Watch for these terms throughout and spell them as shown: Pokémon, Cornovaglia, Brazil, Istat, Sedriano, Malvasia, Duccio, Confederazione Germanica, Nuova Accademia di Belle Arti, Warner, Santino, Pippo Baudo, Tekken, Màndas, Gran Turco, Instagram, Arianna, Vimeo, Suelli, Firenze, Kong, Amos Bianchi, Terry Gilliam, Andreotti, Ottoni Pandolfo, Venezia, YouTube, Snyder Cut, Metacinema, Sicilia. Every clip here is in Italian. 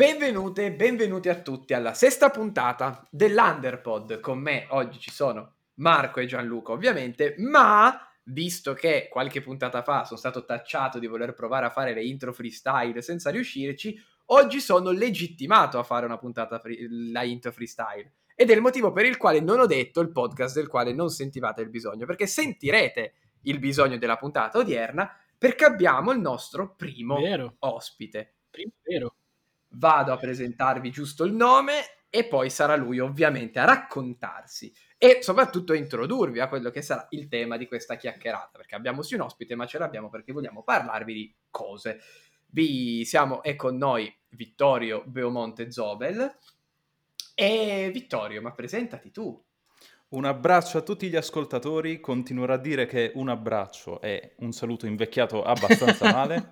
Benvenute e benvenuti a tutti alla sesta puntata dell'Underpod. Con me oggi ci sono Marco e Gianluca ovviamente, ma visto che qualche puntata fa sono stato tacciato di voler provare a fare le intro freestyle senza riuscirci, oggi sono legittimato a fare una puntata la intro freestyle, ed è il motivo per il quale non ho detto il podcast del quale non sentivate il bisogno, perché sentirete il bisogno della puntata odierna perché abbiamo il nostro primo ospite. Vero. Vado a presentarvi giusto il nome e poi sarà lui ovviamente a raccontarsi e soprattutto a introdurvi a quello che sarà il tema di questa chiacchierata, perché abbiamo sì un ospite ma ce l'abbiamo perché vogliamo parlarvi di cose. È con noi Vittorio Beomonte Zobel. E Vittorio, ma presentati tu. Un abbraccio a tutti gli ascoltatori, continuerò a dire che un abbraccio è un saluto invecchiato abbastanza male.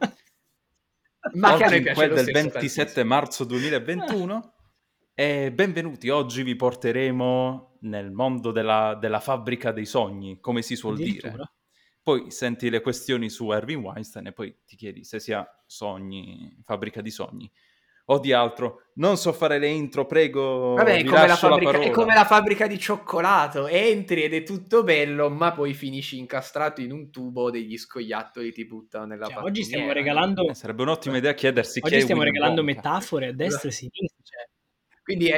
Ma oggi che quel del 27 marzo 2021 e benvenuti, oggi vi porteremo nel mondo della fabbrica dei sogni, come si suol dire. Poi senti le questioni su Harvey Weinstein e poi ti chiedi se sia sogni, fabbrica di sogni o di altro. Non so fare le intro, prego. Vabbè, è come la fabbrica di cioccolato, entri ed è tutto bello ma poi finisci incastrato in un tubo, degli scoiattoli ti buttano nella pattumiera. Oggi stiamo regalando sarebbe un'ottima idea chiedersi chi è. Oggi stiamo regalando Wonka. Metafore a destra e a sinistra, cioè.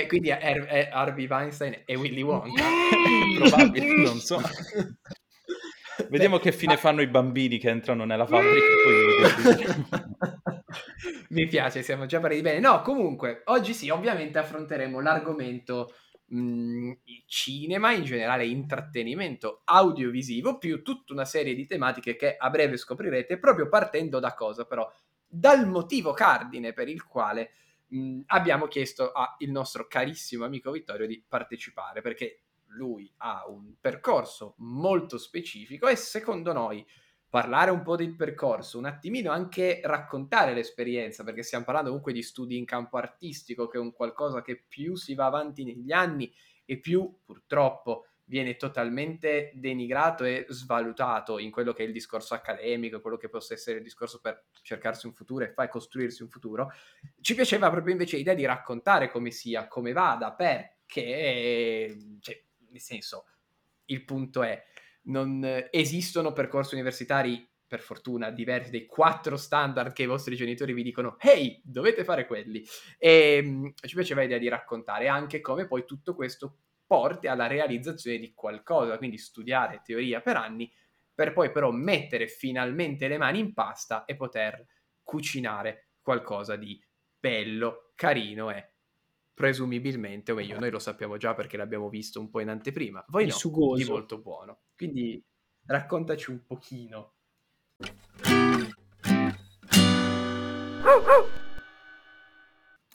Quindi è Harvey Weinstein e Willy Wonka. Probabile, non so. Vediamo che fine fanno i bambini che entrano nella fabbrica e poi mi piace, siamo già parati bene. No, comunque, oggi sì, ovviamente affronteremo l'argomento cinema, in generale intrattenimento audiovisivo, più tutta una serie di tematiche che a breve scoprirete, proprio partendo da cosa però? Dal motivo cardine per il quale abbiamo chiesto al nostro carissimo amico Vittorio di partecipare, perché lui ha un percorso molto specifico e secondo noi parlare un po' del percorso, un attimino anche raccontare l'esperienza, perché stiamo parlando comunque di studi in campo artistico, che è un qualcosa che più si va avanti negli anni e più purtroppo viene totalmente denigrato e svalutato in quello che è il discorso accademico, quello che possa essere il discorso per cercarsi un futuro e costruirsi un futuro. Ci piaceva proprio invece l'idea di raccontare come sia, come vada, perché cioè, nel senso, il punto è, non esistono percorsi universitari, per fortuna, diversi dai 4 standard che i vostri genitori vi dicono «Hey, dovete fare quelli!» E ci piaceva l'idea di raccontare anche come poi tutto questo porti alla realizzazione di qualcosa, quindi studiare teoria per anni, per poi però mettere finalmente le mani in pasta e poter cucinare qualcosa di bello, carino e presumibilmente, o meglio, noi lo sappiamo già perché l'abbiamo visto un po' in anteprima, voi no, sugoso. Di molto buono. Quindi raccontaci un pochino.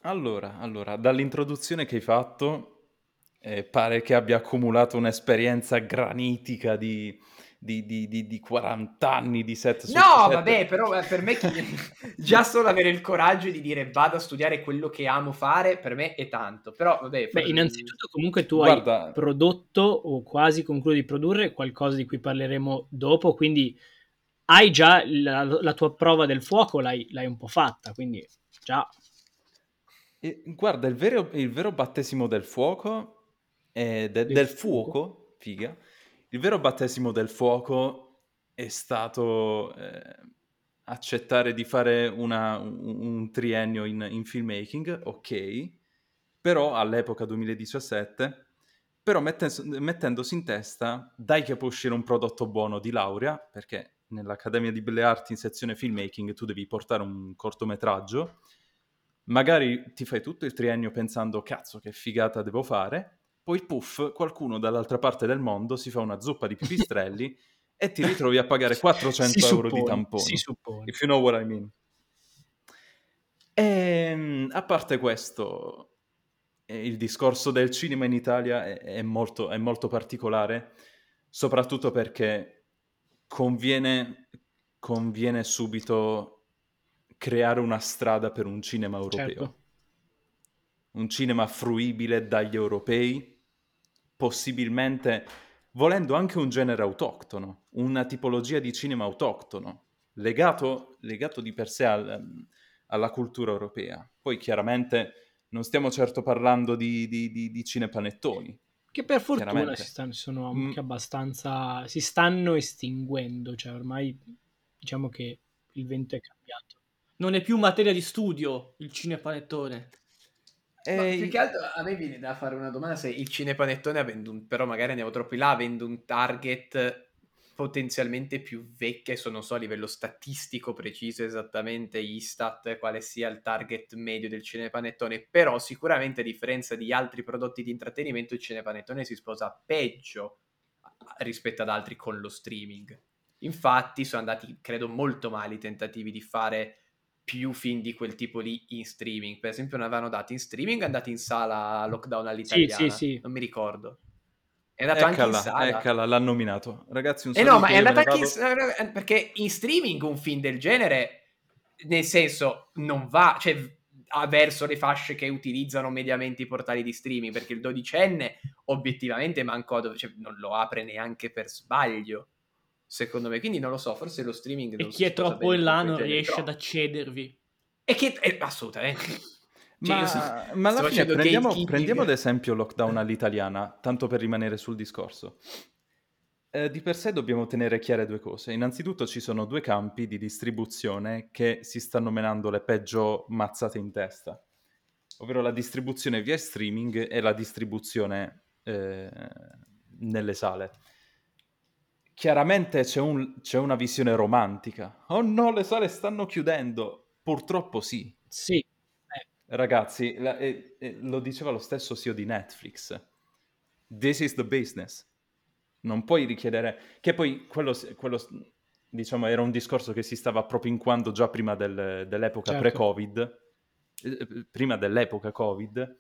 Allora, dall'introduzione che hai fatto pare che abbia accumulato un'esperienza granitica di 40 anni di set. No, vabbè, però per me già solo avere il coraggio di dire vado a studiare quello che amo fare, per me è tanto. Però vabbè, innanzitutto comunque tu hai prodotto o quasi concluso di produrre qualcosa di cui parleremo dopo, quindi hai già la tua prova del fuoco, l'hai un po' fatta, quindi già. E, guarda, il vero battesimo del fuoco è del fuoco, figa. Il vero battesimo del fuoco è stato accettare di fare un triennio in filmmaking, ok, però all'epoca 2017, però mettendosi in testa, dai che può uscire un prodotto buono di laurea, perché nell'Accademia di Belle Arti in sezione filmmaking tu devi portare un cortometraggio, magari ti fai tutto il triennio pensando cazzo che figata devo fare, poi puff, qualcuno dall'altra parte del mondo si fa una zuppa di pipistrelli e ti ritrovi a pagare 400 euro di tamponi. Si suppone. If you know what I mean. E, a parte questo, il discorso del cinema in Italia è molto particolare, soprattutto perché conviene subito creare una strada per un cinema europeo. Certo. Un cinema fruibile dagli europei, possibilmente volendo anche un genere autoctono, una tipologia di cinema autoctono, legato di per sé alla cultura europea. Poi chiaramente non stiamo certo parlando di cinepanettoni. Che per fortuna sono anche abbastanza... si stanno estinguendo, cioè ormai diciamo che il vento è cambiato. Non è più materia di studio il cinepanettone. Più che altro a me viene da fare una domanda se il cinepanettone avendo un... però magari andiamo troppo là, avendo un target potenzialmente più vecchio, adesso non so a livello statistico preciso esattamente Istat quale sia il target medio del cinepanettone, però sicuramente a differenza di altri prodotti di intrattenimento il cinepanettone si sposa peggio rispetto ad altri con lo streaming. Infatti sono andati, credo, molto male i tentativi di fare più film di quel tipo lì in streaming. Per esempio ne avevano dato in streaming, andati in sala Lockdown all'italiana, sì. Non mi ricordo. È andato anche in sala. Eccala, l'ha nominato. Ragazzi, no, ma è andato anche in sala, perché in streaming un film del genere, nel senso, non va, cioè, verso le fasce che utilizzano mediamente i portali di streaming, perché il dodicenne, obiettivamente, cioè, non lo apre neanche per sbaglio, secondo me. Quindi non lo so, forse lo streaming... E chi è troppo in là non riesce ad accedervi. E chi è... assolutamente... Ma alla fine prendiamo ad esempio Lockdown all'italiana, tanto per rimanere sul discorso. Di per sé dobbiamo tenere chiare due cose. Innanzitutto ci sono due campi di distribuzione che si stanno menando le peggio mazzate in testa, ovvero la distribuzione via streaming e la distribuzione nelle sale. Chiaramente c'è una visione romantica. Oh no, le sale stanno chiudendo. Purtroppo sì. Sì. Ragazzi, lo diceva lo stesso CEO di Netflix. This is the business. Non puoi richiedere... Che poi quello diciamo, era un discorso che si stava propinquando già prima dell'epoca certo. Pre-Covid, prima dell'epoca Covid.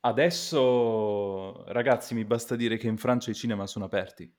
Adesso, ragazzi, mi basta dire che in Francia i cinema sono aperti.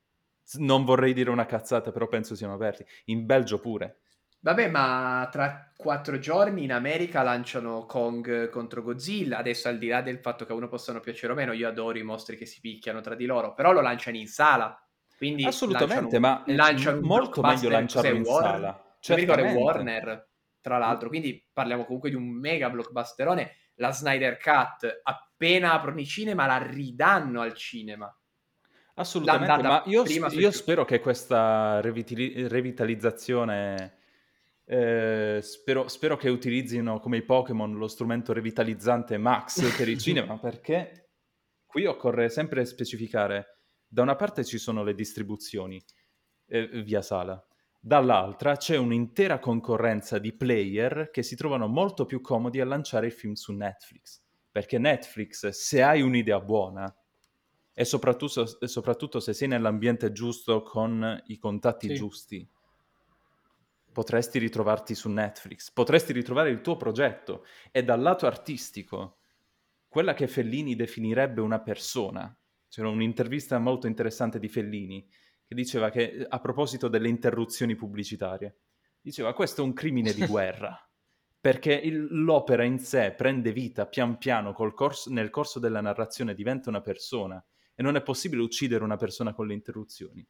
Non vorrei dire una cazzata, però penso siano aperti. In Belgio pure. Vabbè, ma tra 4 giorni in America lanciano Kong contro Godzilla. Adesso, al di là del fatto che a uno possano piacere o meno, io adoro i mostri che si picchiano tra di loro, però lo lanciano in sala. Quindi assolutamente, lanciano molto meglio lanciarlo in sala. Mi ricordo è Warner, tra l'altro, quindi parliamo comunque di un mega blockbusterone. La Snyder Cut, appena aprono i cinema, la ridanno al cinema. Assolutamente, ma io spero che questa revitalizzazione... spero che utilizzino come i Pokémon lo strumento revitalizzante Max per il cinema, perché qui occorre sempre specificare: da una parte ci sono le distribuzioni via sala, dall'altra c'è un'intera concorrenza di player che si trovano molto più comodi a lanciare il film su Netflix, perché Netflix, se hai un'idea buona e soprattutto se sei nell'ambiente giusto con i contatti giusti, potresti ritrovarti su Netflix, potresti ritrovare il tuo progetto. E dal lato artistico, quella che Fellini definirebbe una persona. C'era un'intervista molto interessante di Fellini che diceva che, a proposito delle interruzioni pubblicitarie, diceva: questo è un crimine di guerra, perché l'opera in sé prende vita pian piano nel corso della narrazione, diventa una persona, e non è possibile uccidere una persona con le interruzioni.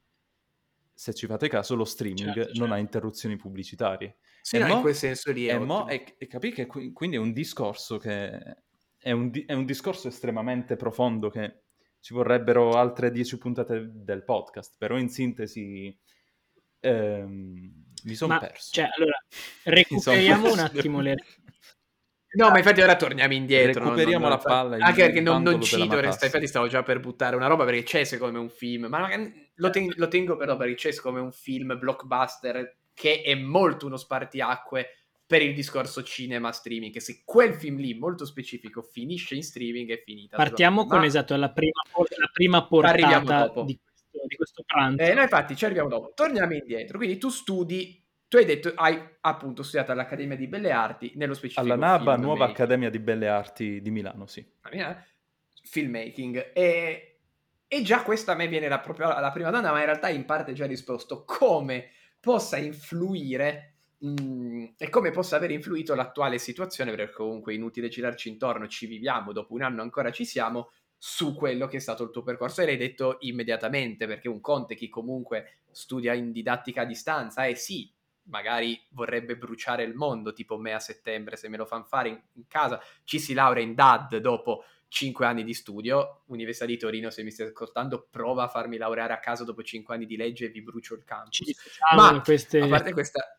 Se ci fate caso, lo streaming non ha interruzioni pubblicitarie. Sì, in quel senso lì è capì che quindi è un discorso che... È un discorso estremamente profondo, che ci vorrebbero altre 10 puntate del podcast, però in sintesi mi sono perso. Cioè, allora, recuperiamo un attimo le... No, ma infatti ora torniamo indietro. Recuperiamo la palla. Anche perché non cito resta. Infatti stavo già per buttare una roba, perché c'è secondo me un film, ma lo tengo per roba, perché c'è secondo me un film blockbuster che è molto uno spartiacque per il discorso cinema streaming, che se quel film lì, molto specifico, finisce in streaming è finita. Partiamo con la prima portata di questo pranzo. Noi infatti ci arriviamo dopo. Torniamo indietro. Quindi tu studi... Tu hai detto, hai appunto studiato all'Accademia di Belle Arti, nello specifico alla NABA, Nuova Accademia di Belle Arti di Milano, sì. Filmmaking. E già questa a me viene proprio la prima domanda, ma in realtà in parte già risposto. Come possa influire e come possa aver influito l'attuale situazione, perché comunque inutile girarci intorno, ci viviamo, dopo un anno ancora ci siamo, su quello che è stato il tuo percorso. E l'hai detto immediatamente, perché un conte chi comunque studia in didattica a distanza, sì, magari vorrebbe bruciare il mondo, tipo me a settembre, se me lo fanno fare in casa. Ci si laurea in DAD dopo 5 anni di studio. Università di Torino, se mi stai ascoltando, prova a farmi laureare a caso dopo 5 anni di legge e vi brucio il campus. Ma queste... a parte questa,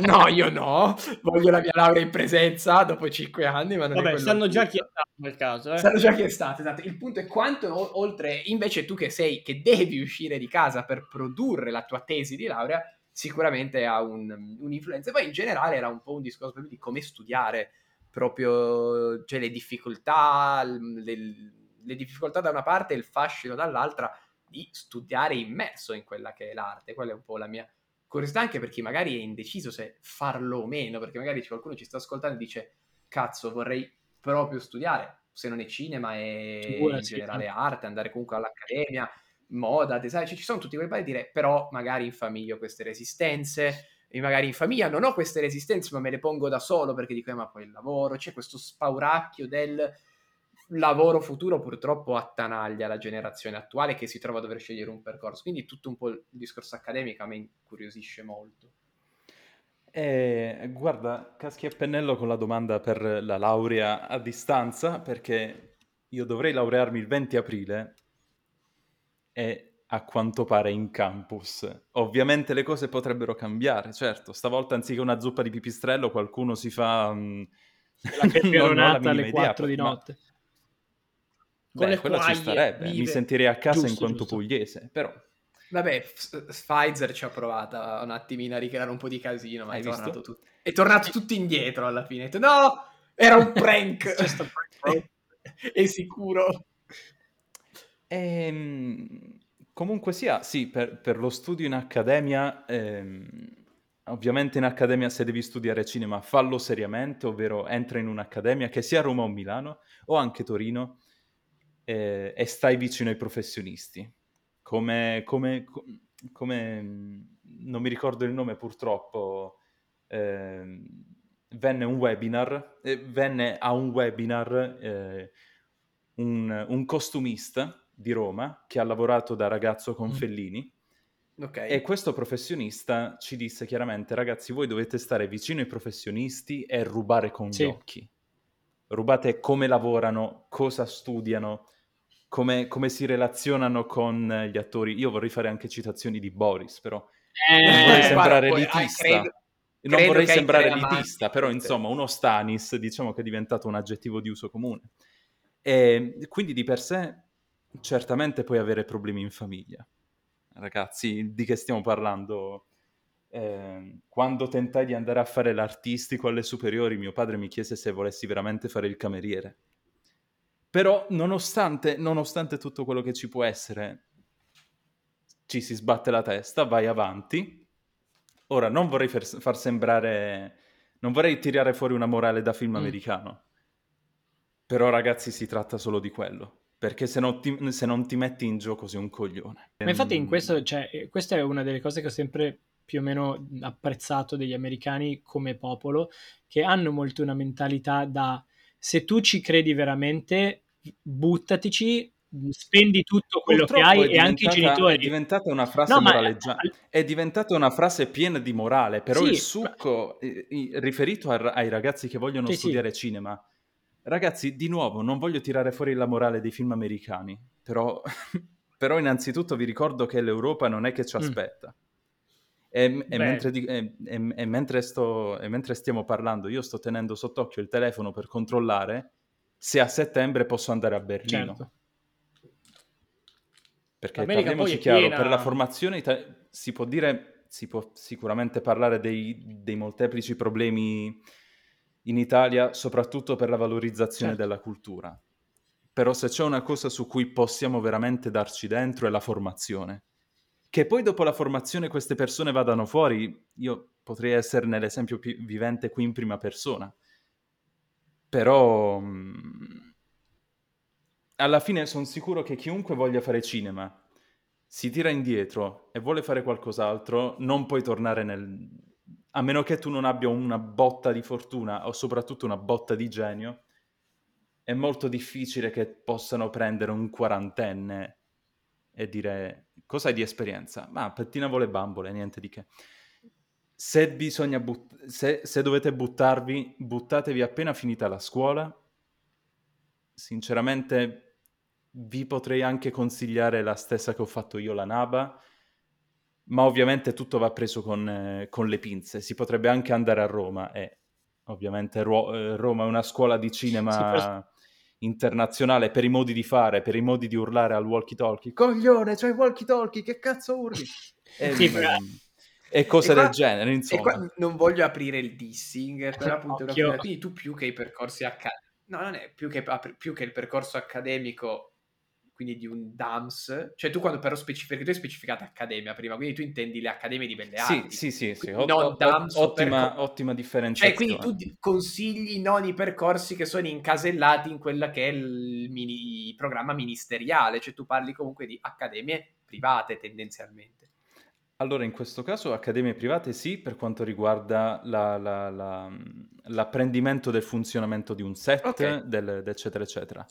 no, io no, voglio la mia laurea in presenza dopo 5 anni. Ma non vabbè, stanno già chiedendo nel caso. Stanno già chiedendo, esatto. Il punto è quanto oltre, invece tu che sei, che devi uscire di casa per produrre la tua tesi di laurea, sicuramente ha un'influenza. E poi in generale era un po' un discorso proprio di come studiare, proprio, cioè, le difficoltà, le difficoltà da una parte e il fascino dall'altra di studiare immerso in quella che è l'arte. Quella è un po' la mia curiosità, anche per chi magari è indeciso se farlo o meno, perché magari qualcuno ci sta ascoltando e dice cazzo, vorrei proprio studiare, se non è cinema è in generale arte, andare comunque all'accademia, moda, design, cioè, ci sono tutti quei pari di dire però magari in famiglia ho queste resistenze, e magari in famiglia non ho queste resistenze ma me le pongo da solo perché dico ma poi il lavoro, c'è questo spauracchio del lavoro futuro, purtroppo attanaglia la generazione attuale che si trova a dover scegliere un percorso, quindi tutto un po' il discorso accademico a me incuriosisce molto. Guarda, caschi a pennello con la domanda per la laurea a distanza, perché io dovrei laurearmi il 20 aprile e a quanto pare in campus. Ovviamente le cose potrebbero cambiare, certo, stavolta anziché una zuppa di pipistrello qualcuno si fa la peperonata alle 4 di notte. Beh, con quella ci starebbe, vive. Mi sentirei a casa, giusto, in quanto giusto. Pugliese, però... Vabbè, Pfizer ci ha provata un attimino a ricreare un po' di casino, ma è tornato tutto indietro alla fine. No, era un prank! È sicuro. Comunque sia, sì, per lo studio in accademia, ovviamente in accademia se devi studiare cinema fallo seriamente, ovvero entra in un'accademia che sia a Roma o Milano o anche Torino e stai vicino ai professionisti. Come non mi ricordo il nome purtroppo, venne a un webinar un costumista di Roma che ha lavorato da ragazzo con Fellini, okay. E questo professionista ci disse chiaramente: ragazzi, voi dovete stare vicino ai professionisti e rubare con gli occhi, rubate come lavorano, cosa studiano, come si relazionano con gli attori. Io vorrei fare anche citazioni di Boris, però non vorrei sembrare elitista, però insomma uno Stanis, diciamo che è diventato un aggettivo di uso comune, e quindi di per sé certamente puoi avere problemi in famiglia. Ragazzi, di che stiamo parlando? Quando tentai di andare a fare l'artistico alle superiori, mio padre mi chiese se volessi veramente fare il cameriere. Però, nonostante tutto quello che ci può essere, ci si sbatte la testa, vai avanti. Ora, non vorrei far sembrare... non vorrei tirare fuori una morale da film americano. Però, ragazzi, si tratta solo di quello. Perché se non ti metti in gioco sei un coglione. Ma infatti in questo, cioè, questa è una delle cose che ho sempre più o meno apprezzato degli americani come popolo, che hanno molto una mentalità da se tu ci credi veramente, buttatici, spendi tutto quello che hai e anche i genitori. È diventata una frase moraleggiante, è diventata una frase piena di morale, però sì, il succo riferito ai ragazzi che vogliono studiare cinema. Ragazzi, di nuovo, non voglio tirare fuori la morale dei film americani, però innanzitutto vi ricordo che l'Europa non è che ci aspetta. Mentre stiamo parlando, io sto tenendo sott'occhio il telefono per controllare se a settembre posso andare a Berlino. Certo. Perché parliamoci chiaro, per la formazione si può sicuramente parlare dei molteplici problemi in Italia, soprattutto per la valorizzazione della cultura. Però se c'è una cosa su cui possiamo veramente darci dentro è la formazione. Che poi dopo la formazione queste persone vadano fuori, io potrei esserne l'esempio più vivente qui in prima persona. Però alla fine sono sicuro che chiunque voglia fare cinema si tira indietro e vuole fare qualcos'altro, non puoi tornare a meno che tu non abbia una botta di fortuna o soprattutto una botta di genio, è molto difficile che possano prendere un quarantenne e dire cosa hai di esperienza? Ma pettina vuole bambole, niente di che. Se dovete buttarvi, buttatevi appena finita la scuola. Sinceramente vi potrei anche consigliare la stessa che ho fatto io, la Naba, ma ovviamente tutto va preso con le pinze. Si potrebbe anche andare a Roma e ovviamente Roma è una scuola di cinema internazionale per i modi di fare, per i modi di urlare al walkie-talkie. Coglione, c'hai walkie-talkie, che cazzo urli? E cose del genere, insomma. E qua non voglio aprire il dissing, però appunto quindi tu più che i percorsi accademici, no, non è più che il percorso accademico, quindi di un DAMS, cioè tu quando però perché tu hai specificato accademia prima, quindi tu intendi le accademie di belle arti. Sì. Non DAMS, ottima differenziazione. Cioè quindi tu consigli non i percorsi che sono incasellati in quella che è il programma ministeriale, cioè tu parli comunque di accademie private tendenzialmente. Allora, in questo caso accademie private sì, per quanto riguarda l'apprendimento del funzionamento di un set, okay, eccetera, eccetera.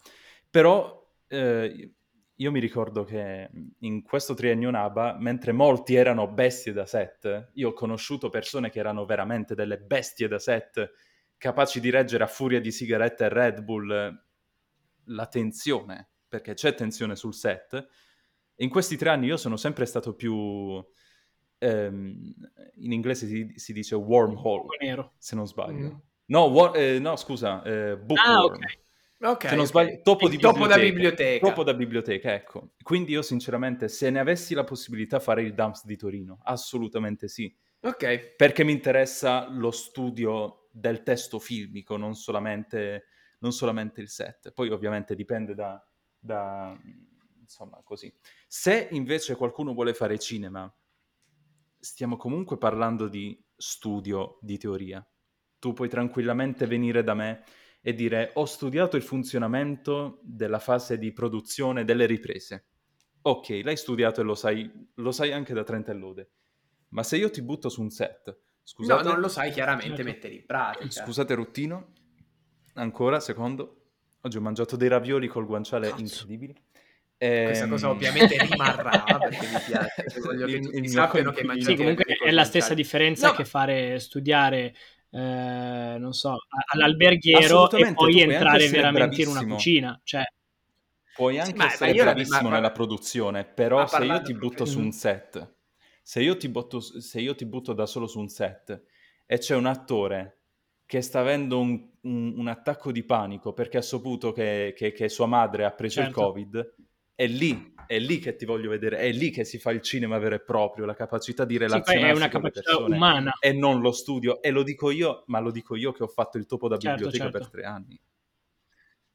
Però io mi ricordo che in questo triennio NABA, mentre molti erano bestie da set, io ho conosciuto persone che erano veramente delle bestie da set, capaci di reggere a furia di sigarette e Red Bull la tensione, perché c'è tensione sul set. E in questi 3 anni io sono sempre stato più... in inglese si dice wormhole, se non sbaglio. Bookworm. Okay. Se non sbaglio, topo da biblioteca, ecco. Quindi io sinceramente, se ne avessi la possibilità, farei il DAMS di Torino, assolutamente sì. Ok. Perché mi interessa lo studio del testo filmico, non solamente il set. Poi ovviamente dipende da insomma, così. Se invece qualcuno vuole fare cinema, stiamo comunque parlando di studio, di teoria. Tu puoi tranquillamente venire da me e dire: ho studiato il funzionamento della fase di produzione delle riprese. Ok, l'hai studiato e lo sai anche da trenta e lode. Ma se io ti butto su un set... Scusate, no, non lo sai chiaramente mettere in pratica. Scusate, ruttino. Ancora, secondo. Oggi ho mangiato dei ravioli col guanciale incredibili. Questa cosa ovviamente rimarrà perché mi piace, cioè voglio che tutti sappiano che mangiare. Sì, comunque è la stessa differenza che fare studiare, non so, all'alberghiero e poi entrare veramente in una cucina. Cioè, puoi anche essere bravissimo nella produzione, però se io ti butto su un set, se io ti butto da solo su un set e c'è un attore che sta avendo un attacco di panico perché ha saputo che sua madre ha preso il Covid... È lì che ti voglio vedere, è lì che si fa il cinema vero e proprio, la capacità di relazionarsi è una con capacità le persone umana. E non lo studio, e lo dico io che ho fatto il topo da biblioteca per 3 anni.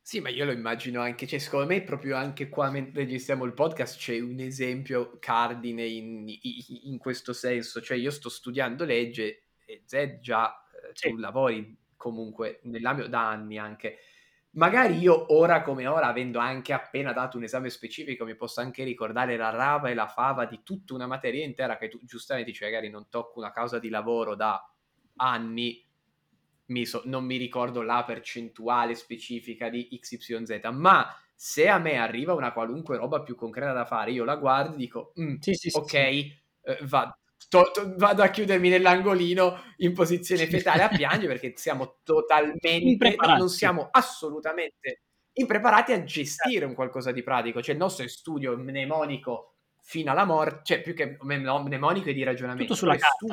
Sì, ma io lo immagino anche, cioè secondo me proprio anche qua mentre registriamo il podcast c'è un esempio cardine in questo senso, cioè io sto studiando legge e Zed già tu lavori comunque nell'ambito da anni anche. Magari io ora come ora, avendo anche appena dato un esame specifico, mi posso anche ricordare la rava e la fava di tutta una materia intera che tu giustamente dici, magari non tocco una causa di lavoro da anni, non mi ricordo la percentuale specifica di XYZ, ma se a me arriva una qualunque roba più concreta da fare, io la guardo e dico, vado a chiudermi nell'angolino in posizione fetale a piangere perché siamo totalmente, non siamo assolutamente impreparati a gestire un qualcosa di pratico, cioè il nostro studio mnemonico fino alla morte, cioè più che mnemonico e di ragionamento, tutto sulla carta.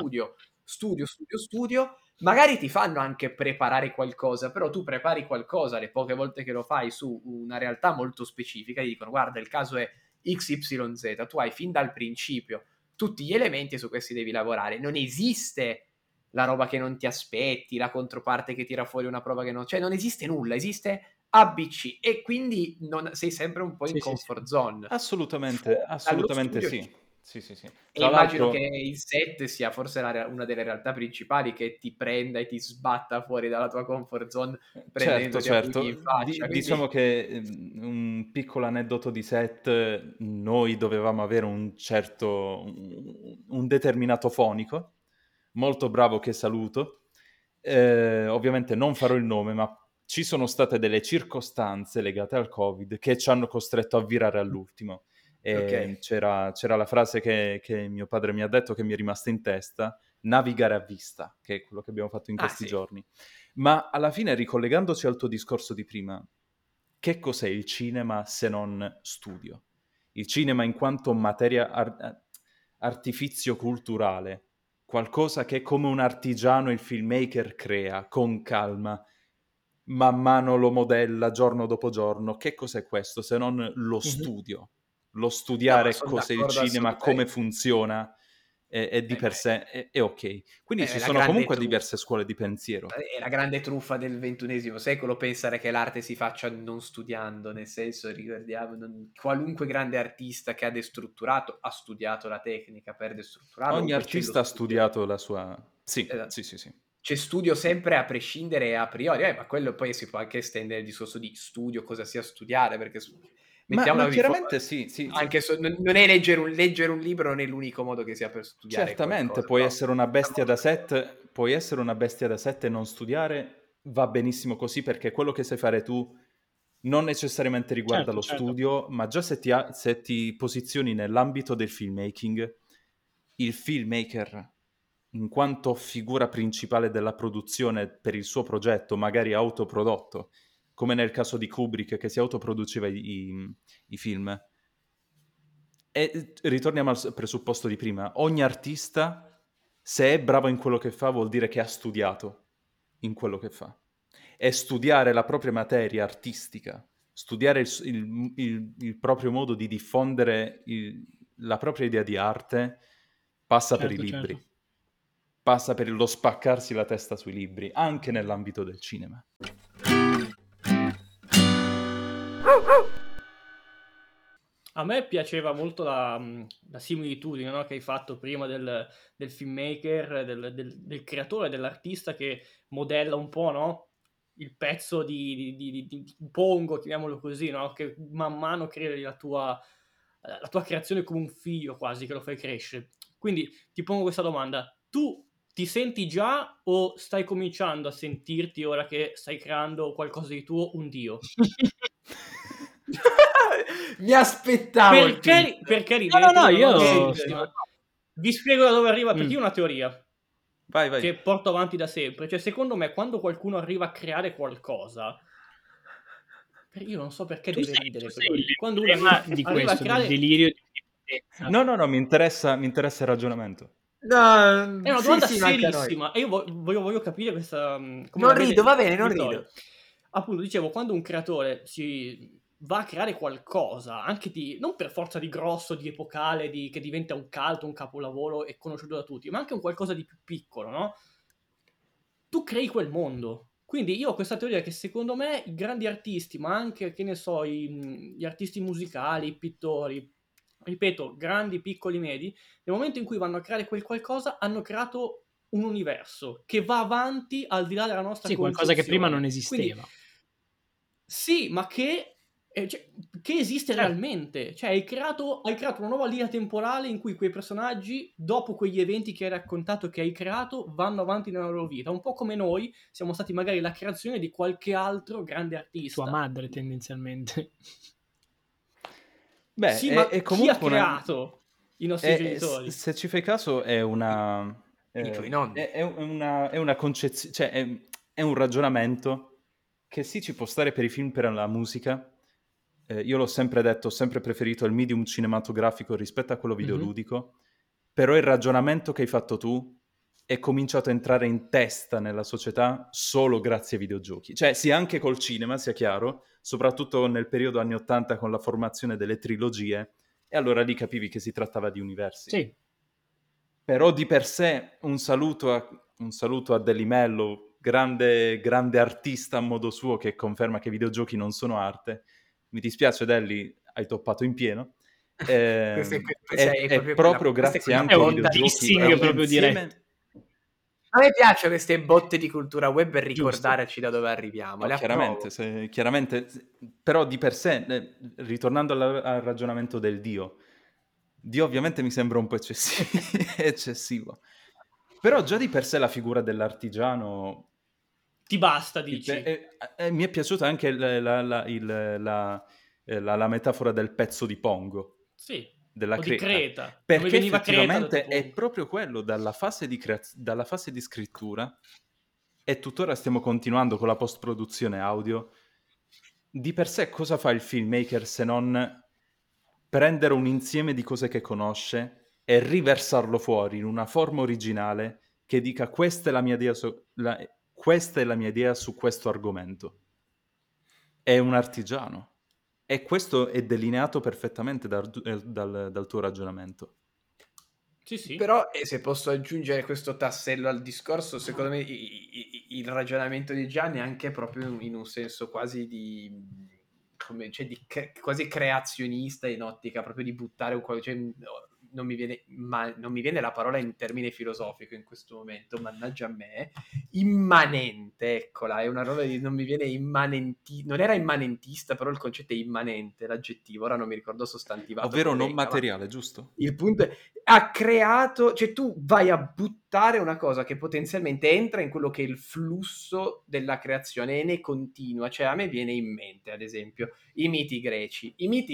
studio, magari ti fanno anche preparare qualcosa, però tu prepari qualcosa le poche volte che lo fai su una realtà molto specifica, ti dicono guarda il caso è XYZ, tu hai fin dal principio tutti gli elementi su cui si devi lavorare, non esiste la roba che non ti aspetti, la controparte che tira fuori una prova che non... Cioè non esiste nulla, esiste ABC e quindi sei sempre un po' in comfort zone. Assolutamente sì. E immagino che il set sia forse una delle realtà principali che ti prenda e ti sbatta fuori dalla tua comfort zone prendendoti a pugni in faccia. Quindi... Diciamo che un piccolo aneddoto di set, noi dovevamo avere un determinato fonico, molto bravo che saluto, ovviamente non farò il nome, ma ci sono state delle circostanze legate al Covid che ci hanno costretto a virare all'ultimo. E c'era la frase che mio padre mi ha detto che mi è rimasta in testa, navigare a vista, che è quello che abbiamo fatto in questi giorni. Ma alla fine, ricollegandoci al tuo discorso di prima, che cos'è il cinema se non studio? Il cinema in quanto materia artifizio culturale, qualcosa che come un artigiano il filmmaker crea con calma, man mano lo modella giorno dopo giorno. Che cos'è questo se non lo studio? Lo studiare cos'è il cinema, come funziona, è di per sé, è ok. Quindi ci sono comunque diverse scuole di pensiero. È la grande truffa del ventunesimo secolo pensare che l'arte si faccia non studiando, nel senso, ricordiamo, qualunque grande artista che ha destrutturato ha studiato la tecnica per destrutturarla. Ogni artista ha studiato la sua... Sì, esatto. Sì. C'è studio sempre a prescindere a priori, ma quello poi si può anche estendere il discorso di studio, cosa sia studiare, perché... Ma chiaramente sì. Anche non è leggere un libro, non è l'unico modo che sia per studiare. Certamente, qualcosa, essere una bestia da set, puoi essere una bestia da set e non studiare, va benissimo così, perché quello che sai fare tu non necessariamente riguarda lo studio, ma già se ti posizioni nell'ambito del filmmaking, il filmmaker, in quanto figura principale della produzione per il suo progetto, magari autoprodotto, come nel caso di Kubrick, che si autoproduceva i film. E ritorniamo al presupposto di prima. Ogni artista, se è bravo in quello che fa, vuol dire che ha studiato in quello che fa. E studiare la propria materia artistica, studiare il proprio modo di diffondere la propria idea di arte, passa per i libri. Passa per lo spaccarsi la testa sui libri, anche nell'ambito del cinema. A me piaceva molto la similitudine, no, che hai fatto prima del filmmaker, del creatore, dell'artista che modella un po', no, il pezzo di pongo, chiamiamolo così, no, che man mano crea la tua creazione come un figlio quasi, che lo fai crescere. Quindi ti pongo questa domanda: tu ti senti già o stai cominciando a sentirti, ora che stai creando qualcosa di tuo, un dio? Mi aspettavo vi spiego da dove arriva, perché io ho una teoria che porto avanti da sempre. Cioè, secondo me, quando qualcuno arriva a creare qualcosa, io non so perché ridere, quando uno di questo creare... delirio di... no, mi interessa il ragionamento. No, è una domanda serissima e io voglio capire questa... non rido, va bene, non rido. Appunto, dicevo, quando un creatore si va a creare qualcosa, anche di non per forza di grosso, di epocale, che diventa un cult, un capolavoro e conosciuto da tutti, ma anche un qualcosa di più piccolo, no? Tu crei quel mondo. Quindi io ho questa teoria che secondo me i grandi artisti, ma anche, che ne so, gli artisti musicali, i pittori, ripeto, grandi, piccoli, medi, nel momento in cui vanno a creare quel qualcosa, hanno creato un universo che va avanti al di là della nostra concezione. Qualcosa che prima non esisteva. Quindi, sì, ma che esiste realmente. Cioè, hai creato una nuova linea temporale in cui quei personaggi, dopo quegli eventi che hai raccontato, che hai creato, vanno avanti nella loro vita. Un po' come noi siamo stati magari la creazione di qualche altro grande artista. Tua madre, tendenzialmente. Beh, sì, ma comunque chi ha creato i nostri genitori? Se ci fai caso è una... I tuoi nonni. È una concezione... Cioè, è un ragionamento che sì, ci può stare per i film, per la musica. Io l'ho sempre detto, ho sempre preferito il medium cinematografico rispetto a quello videoludico, però il ragionamento che hai fatto tu è cominciato a entrare in testa nella società solo grazie ai videogiochi. Cioè, sì, anche col cinema, sia chiaro, soprattutto nel periodo anni 80 con la formazione delle trilogie, e allora lì capivi che si trattava di universi. Sì. Però di per sé un saluto a Delimello, grande artista a modo suo, che conferma che i videogiochi non sono arte. Mi dispiace, Delli, hai toppato in pieno. È proprio grazie anche ai videogiochi. È proprio diretto. A me piace queste botte di cultura web per ricordarci da dove arriviamo. No, chiaramente, però di per sé, ritornando al ragionamento del Dio, ovviamente mi sembra un po' eccessivo. Però già di per sé la figura dell'artigiano... Ti basta, dici? Mi è piaciuta anche la metafora del pezzo di pongo. Sì. della Creta. Creta, perché effettivamente Creta è proprio quello, dalla fase di scrittura, e tuttora stiamo continuando con la post-produzione audio. Di per sé cosa fa il filmmaker se non prendere un insieme di cose che conosce e riversarlo fuori in una forma originale che dica questa è la mia idea su questo argomento. È un artigiano. E questo è delineato perfettamente dal tuo ragionamento. Sì, sì. Però, se posso aggiungere questo tassello al discorso, secondo me il ragionamento di Gianni è anche proprio in un senso quasi quasi creazionista, in ottica proprio di buttare un qualcosa. Cioè, non mi viene la parola in termine filosofico in questo momento, mannaggia a me, immanente, eccola, è una roba di non mi viene immanenti, non era immanentista, però il concetto è immanente, l'aggettivo, ora non mi ricordo sostantivato. Ovvero non materiale, giusto? Il punto è, ha creato, cioè tu vai a buttare una cosa che potenzialmente entra in quello che è il flusso della creazione e ne continua, cioè a me viene in mente, ad esempio, i miti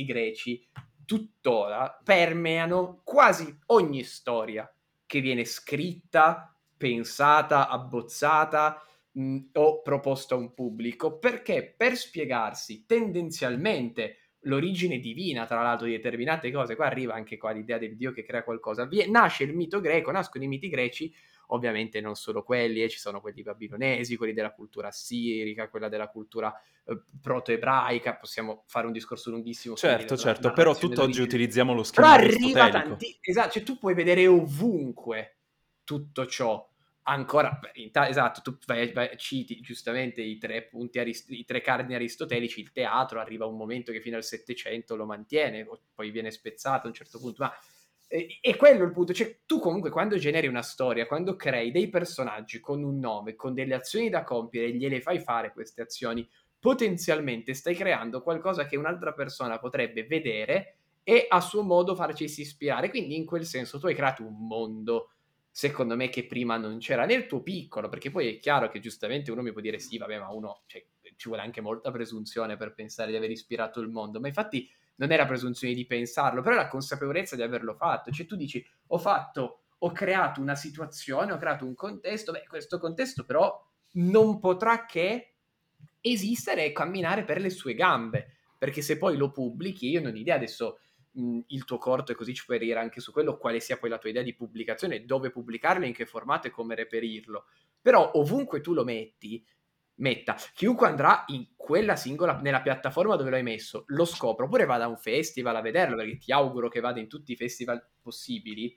greci tuttora permeano quasi ogni storia che viene scritta, pensata, abbozzata o proposta a un pubblico, perché per spiegarsi tendenzialmente l'origine divina, tra l'altro, di determinate cose, qua arriva anche qua l'idea del dio che crea qualcosa, nasce il mito greco, nascono i miti greci, ovviamente non solo quelli, ci sono quelli babilonesi, quelli della cultura assirica, quella della cultura proto-ebraica, possiamo fare un discorso lunghissimo. Certo, però tutt'oggi utilizziamo lo schema aristotelico. Esatto, cioè tu puoi vedere ovunque tutto ciò, ancora, esatto, tu citi giustamente i tre punti, i tre cardini aristotelici, il teatro arriva a un momento che fino al 700 lo mantiene, poi viene spezzato a un certo punto, ma... E quello è il punto, cioè tu comunque quando generi una storia, quando crei dei personaggi con un nome, con delle azioni da compiere e gliele fai fare queste azioni, potenzialmente stai creando qualcosa che un'altra persona potrebbe vedere e a suo modo farcisi ispirare, quindi in quel senso tu hai creato un mondo, secondo me, che prima non c'era nel tuo piccolo, perché poi è chiaro che giustamente uno mi può dire sì vabbè, ma uno, cioè, ci vuole anche molta presunzione per pensare di aver ispirato il mondo, ma infatti non è la presunzione di pensarlo, però è la consapevolezza di averlo fatto. Cioè tu dici, ho creato una situazione, ho creato un contesto, questo contesto però non potrà che esistere e camminare per le sue gambe, perché se poi lo pubblichi, io non ho idea adesso il tuo corto, e così ci puoi dire anche su quello quale sia poi la tua idea di pubblicazione, dove pubblicarlo, in che formato e come reperirlo. Però ovunque tu lo metta, chiunque andrà in quella singola, nella piattaforma dove l'hai messo, lo scopro, oppure vada a un festival a vederlo, perché ti auguro che vada in tutti i festival possibili,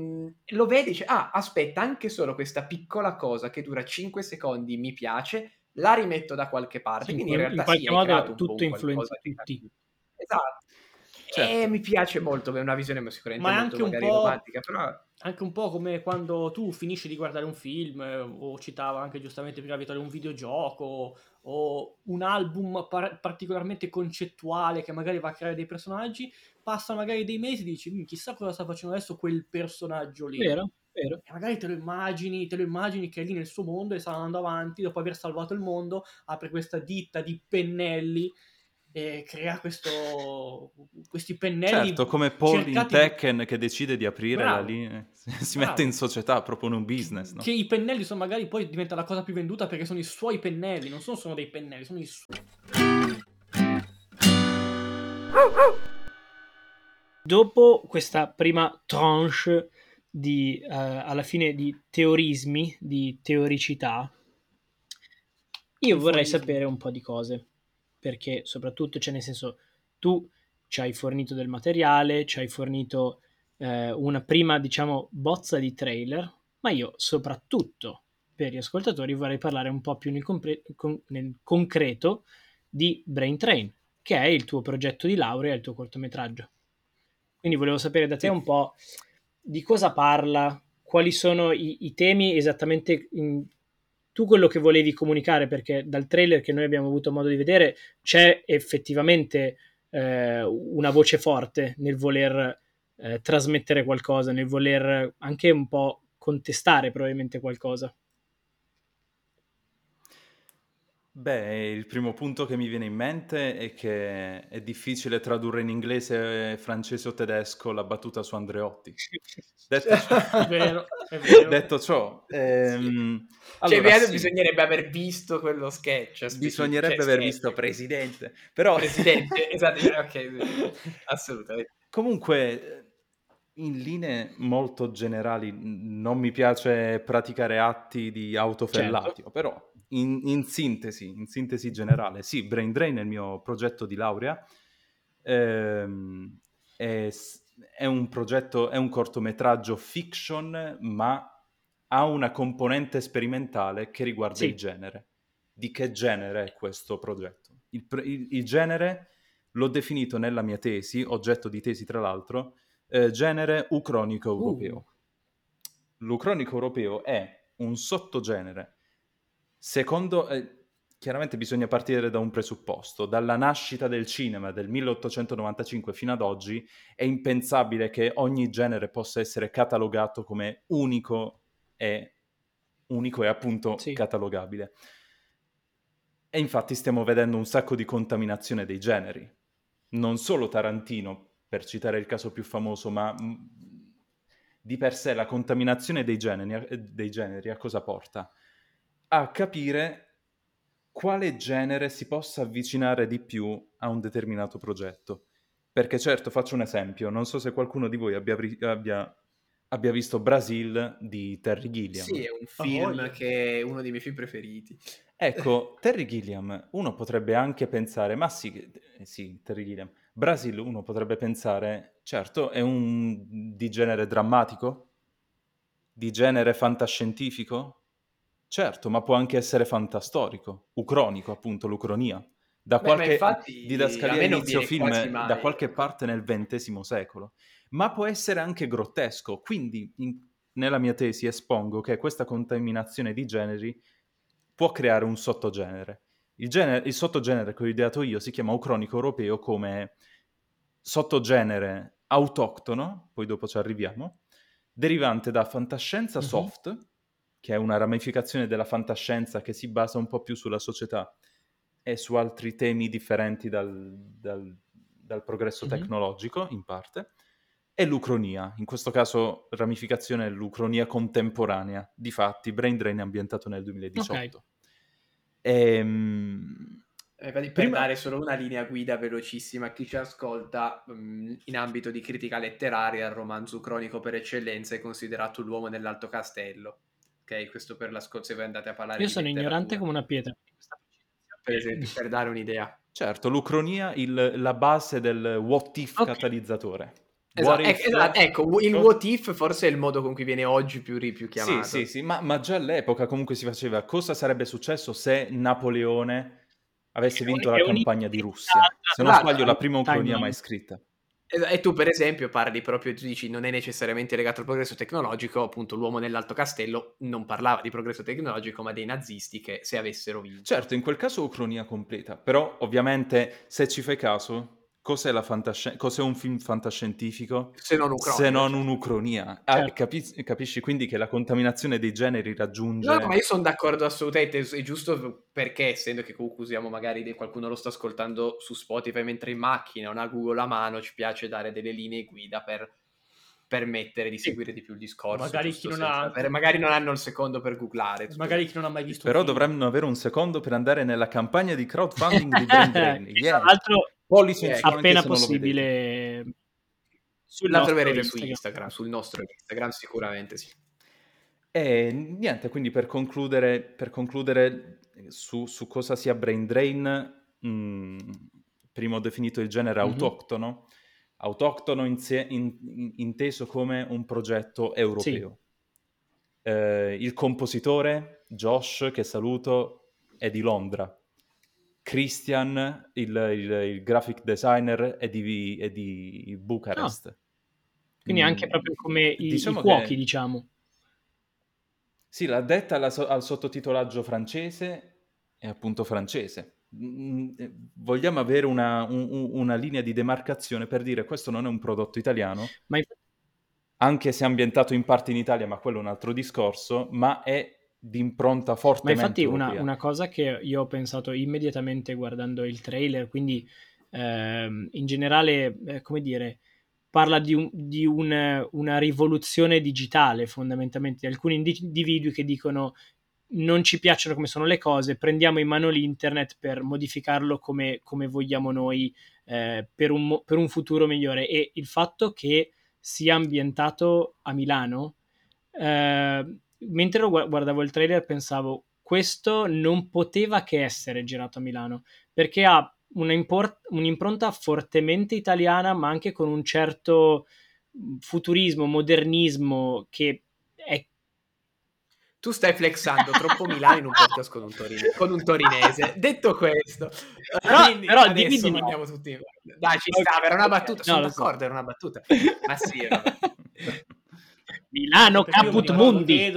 lo vedi, dice, aspetta, anche solo questa piccola cosa che dura 5 secondi mi piace, la rimetto da qualche parte, sì, quindi in realtà in qualche modo è tutto influenza tutti. Esatto. Certo. E mi piace molto, è una visione sicuramente molto magari romantica, però... Anche un po' come quando tu finisci di guardare un film, o citava anche giustamente prima Vittorio un videogioco o un album particolarmente concettuale che magari va a creare dei personaggi, passa magari dei mesi e dici chissà cosa sta facendo adesso quel personaggio lì. Vero. E magari te lo immagini che è lì nel suo mondo e sta andando avanti, dopo aver salvato il mondo apre questa ditta di pennelli e crea questi pennelli, certo, come Paul in Tekken che decide di aprire la linea, si mette in società, propone un business, no? Che i pennelli sono, magari poi diventa la cosa più venduta perché sono i suoi pennelli, non sono solo dei pennelli, sono i suoi. Dopo questa prima tranche di alla fine di teorismi, di teoricità, io vorrei sapere un po' di cose, perché soprattutto, cioè nel senso, tu ci hai fornito del materiale, ci hai fornito una prima, diciamo, bozza di trailer, ma io soprattutto per gli ascoltatori vorrei parlare un po' più nel concreto di Brain Drain, che è il tuo progetto di laurea, il tuo cortometraggio. Quindi volevo sapere da te un po' di cosa parla, quali sono i temi esattamente... Tu quello che volevi comunicare, perché dal trailer che noi abbiamo avuto modo di vedere c'è effettivamente una voce forte nel voler trasmettere qualcosa, nel voler anche un po' contestare probabilmente qualcosa. Beh, il primo punto che mi viene in mente è che è difficile tradurre in inglese, francese o tedesco la battuta su Andreotti. Detto ciò, è vero. Detto ciò sì. Allora, cioè, sì. Bisognerebbe aver visto quello sketch. Bisognerebbe aver visto Presidente. Però... Presidente, esatto, ok, assolutamente. Comunque... In linee molto generali non mi piace praticare atti di autofellatio, certo. Però in sintesi generale, sì, Brain Drain è il mio progetto di laurea, è un cortometraggio fiction, ma ha una componente sperimentale che riguarda il genere. Di che genere è questo progetto? Il genere l'ho definito nella mia tesi, oggetto di tesi tra l'altro, genere ucronico europeo. L'ucronico europeo è un sottogenere. Chiaramente bisogna partire da un presupposto. Dalla nascita del cinema del 1895 fino ad oggi è impensabile che ogni genere possa essere catalogato come unico e appunto catalogabile. E infatti stiamo vedendo un sacco di contaminazione dei generi. Non solo Tarantino, per citare il caso più famoso, ma di per sé la contaminazione dei generi a cosa porta? A capire quale genere si possa avvicinare di più a un determinato progetto. Perché certo, faccio un esempio, non so se qualcuno di voi abbia visto Brazil di Terry Gilliam. Sì, è un film che è uno dei miei film preferiti. Ecco, Terry Gilliam, uno potrebbe anche pensare, ma sì, Terry Gilliam... Brazil, uno potrebbe pensare, certo, è di genere drammatico? Di genere fantascientifico? Certo, ma può anche essere fantastorico, ucronico, appunto, l'ucronia. Da qualche didascalia inizio film, da qualche parte nel XX secolo. Ma può essere anche grottesco, quindi nella mia tesi espongo che questa contaminazione di generi può creare un sottogenere. Il sottogenere che ho ideato io si chiama ucronico europeo come sottogenere autoctono, poi dopo ci arriviamo, derivante da fantascienza soft, che è una ramificazione della fantascienza che si basa un po' più sulla società e su altri temi differenti dal progresso tecnologico, in parte, e l'ucronia, in questo caso ramificazione è l'ucronia contemporanea, difatti Brain Drain è ambientato nel 2018. Okay. Per dare solo una linea guida velocissima a chi ci ascolta, in ambito di critica letteraria il romanzo ucronico per eccellenza è considerato L'uomo nell'alto castello, ok? Questo per la Scozia, voi andate a parlare. Io sono ignorante come una pietra, per esempio, per dare un'idea. Certo, l'ucronia la base del what if catalizzatore. Il what if forse è il modo con cui viene oggi più chiamato. Sì, ma già all'epoca comunque si faceva cosa sarebbe successo se Napoleone avesse vinto la campagna di Russia. Se non sbaglio la prima ucronia mai scritta. E tu per esempio parli proprio, tu dici non è necessariamente legato al progresso tecnologico, appunto L'uomo nell'alto castello non parlava di progresso tecnologico ma dei nazisti che se avessero vinto. Certo, in quel caso ucronia completa, però ovviamente se ci fai caso... Cos'è un film fantascientifico? Se non un'ucronia. Certo. Capisci quindi che la contaminazione dei generi raggiunge... No, ma io sono d'accordo assolutamente, è giusto perché, essendo che comunque usiamo magari qualcuno lo sta ascoltando su Spotify mentre in macchina, una Google a mano, ci piace dare delle linee guida per permettere di seguire di più il discorso, magari magari non hanno il secondo per googlare, magari chi non ha mai visto, però dovranno avere un secondo per andare nella campagna di crowdfunding di Brain Drain. Tra l'altro appena possibile la troverete sul nostro Instagram sicuramente sì. E niente, quindi per concludere su cosa sia Brain Drain, prima ho definito il genere autoctono inteso come un progetto europeo. Sì. Il compositore, Josh, che saluto, è di Londra. Christian, il graphic designer, è di Bucarest. Ah. Quindi anche proprio come i cuochi, diciamo. Sì, l'addetta al sottotitolaggio francese è appunto francese. Vogliamo avere una linea di demarcazione per dire questo non è un prodotto italiano, anche se ambientato in parte in Italia, ma quello è un altro discorso, ma è d'impronta fortemente. Ma infatti una cosa che io ho pensato immediatamente guardando il trailer, quindi in generale, come dire, parla di una rivoluzione digitale fondamentalmente. Alcuni individui che dicono: non ci piacciono come sono le cose, prendiamo in mano l'internet per modificarlo come vogliamo noi, per un futuro migliore. E il fatto che sia ambientato a Milano, mentre guardavo il trailer pensavo: questo non poteva che essere girato a Milano, perché ha un'impronta fortemente italiana, ma anche con un certo futurismo, modernismo che è... Tu stai flexando troppo Milano in un podcast con un torinese. Detto questo, però adesso mandiamo tutti. Dai, ci stava, era una battuta. Sono d'accordo, so. Era una battuta. Ma sì, era... Milano caput mundi.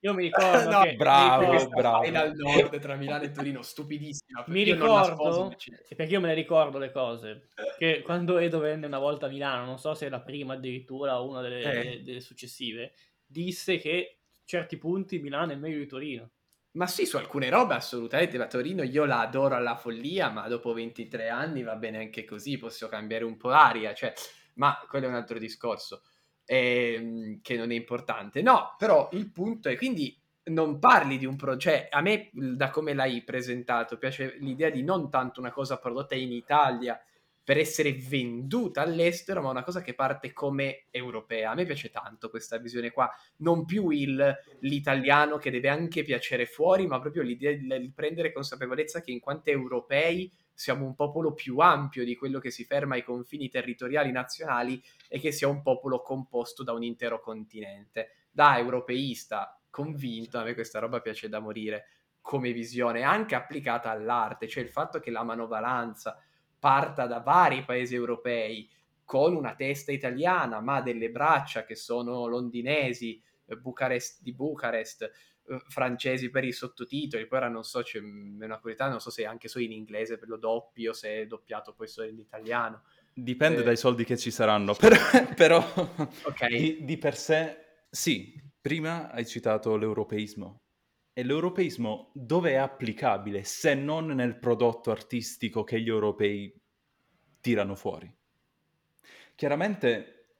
Io mi ricordo no, che bravo. Dal nord tra Milano e Torino, stupidissima. Mi ricordo, perché io me le ricordo le cose, che quando Edo venne una volta a Milano, non so se la prima addirittura o una delle successive, disse che certi punti Milano è meglio di Torino. Ma sì, su alcune robe assolutamente, ma Torino io la adoro alla follia, ma dopo 23 anni va bene anche così, posso cambiare un po' l'aria, cioè, ma quello è un altro discorso. Che non è importante, no, però il punto è, quindi non parli di un cioè a me, da come l'hai presentato, piace l'idea di non tanto una cosa prodotta in Italia per essere venduta all'estero, ma una cosa che parte come europea. A me piace tanto questa visione qua, non più l'italiano che deve anche piacere fuori, ma proprio l'idea di prendere consapevolezza che in quanto europei siamo un popolo più ampio di quello che si ferma ai confini territoriali nazionali, e che sia un popolo composto da un intero continente. Da europeista convinto, a me questa roba piace da morire come visione, anche applicata all'arte, cioè il fatto che la manovalanza parta da vari paesi europei, con una testa italiana, ma delle braccia che sono londinesi, di Bucarest, francesi per i sottotitoli, poi ora non so, c'è una curiosità, non so se anche solo in inglese per lo doppio, se è doppiato poi solo in italiano. Dipende dai soldi che ci saranno, però okay. di per sé sì. Prima hai citato l'europeismo, e l'europeismo dove è applicabile se non nel prodotto artistico che gli europei tirano fuori? Chiaramente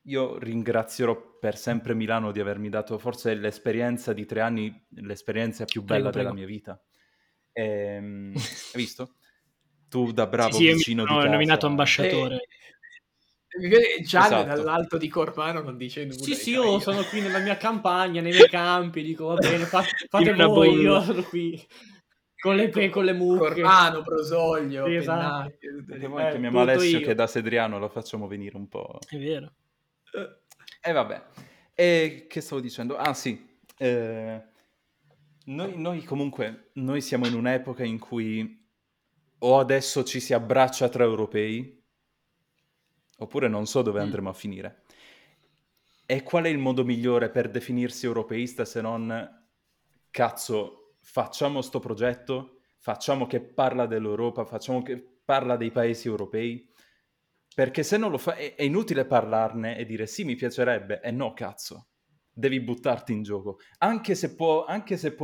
io ringrazierò per sempre Milano di avermi dato forse l'esperienza di 3 anni, l'esperienza più bella della mia vita. Hai visto? Tu da bravo vicino di casa. Sì, nominato ambasciatore. Già, esatto. Dall'alto di Cormano non dice nulla. Sì, io sono qui nella mia campagna, nei miei campi, dico va bene, fate voi, io sono qui. Con le mucche. Cormano, Brosoglio, esatto. Pennacchio. Chiamiamo Alessio, che da Sedriano lo facciamo venire un po'. È vero. E vabbè, che stavo dicendo? Ah sì, noi siamo in un'epoca in cui o adesso ci si abbraccia tra europei, oppure non so dove andremo a finire. E qual è il modo migliore per definirsi europeista se non, cazzo, facciamo sto progetto, facciamo che parla dell'Europa, facciamo che parla dei paesi europei? Perché se non lo fa è inutile parlarne e dire sì mi piacerebbe, e no cazzo, devi buttarti in gioco, anche se può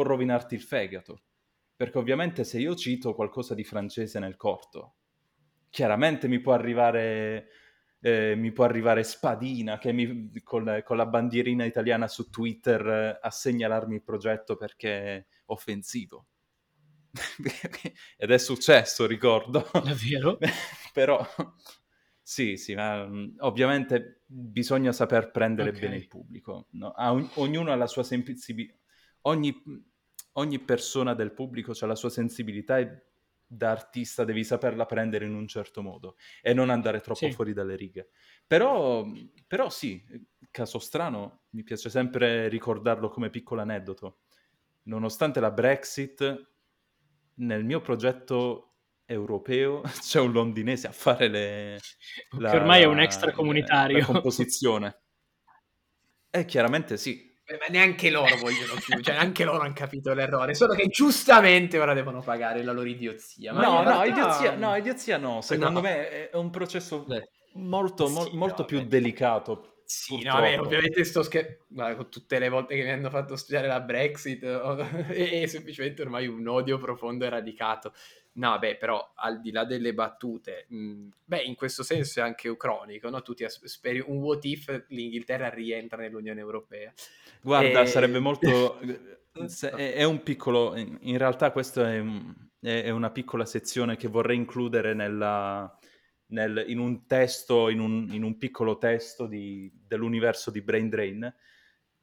rovinarti il fegato, perché ovviamente se io cito qualcosa di francese nel corto, chiaramente mi può arrivare Spadina che con la bandierina italiana su Twitter a segnalarmi il progetto perché è offensivo. Ed è successo, ricordo. Davvero? Però... Sì, ma ovviamente bisogna saper prendere bene il pubblico, no? Ognuno ha la sua sensibilità, ogni persona del pubblico ha la sua sensibilità, e da artista devi saperla prendere in un certo modo e non andare troppo fuori dalle righe. Però sì, caso strano, mi piace sempre ricordarlo come piccolo aneddoto. Nonostante la Brexit, nel mio progetto europeo c'è un londinese a fare che ormai è un extracomunitario, la composizione, e chiaramente sì. Ma neanche loro vogliono più, cioè neanche loro hanno capito l'errore, solo che giustamente ora devono pagare la loro idiozia. Ma idiozia no, secondo me è un processo molto più delicato Sì, purtroppo. No, vabbè, ovviamente sto scherzando, con tutte le volte che mi hanno fatto studiare la Brexit è semplicemente ormai un odio profondo e radicato. No, vabbè, però al di là delle battute, beh, in questo senso è anche ucronico, no? Tu ti speri un what if l'Inghilterra rientra nell'Unione Europea. Guarda, sarebbe molto... è un piccolo... In realtà questa è una piccola sezione che vorrei includere nella... in un testo, in un piccolo testo dell'universo di Brain Drain.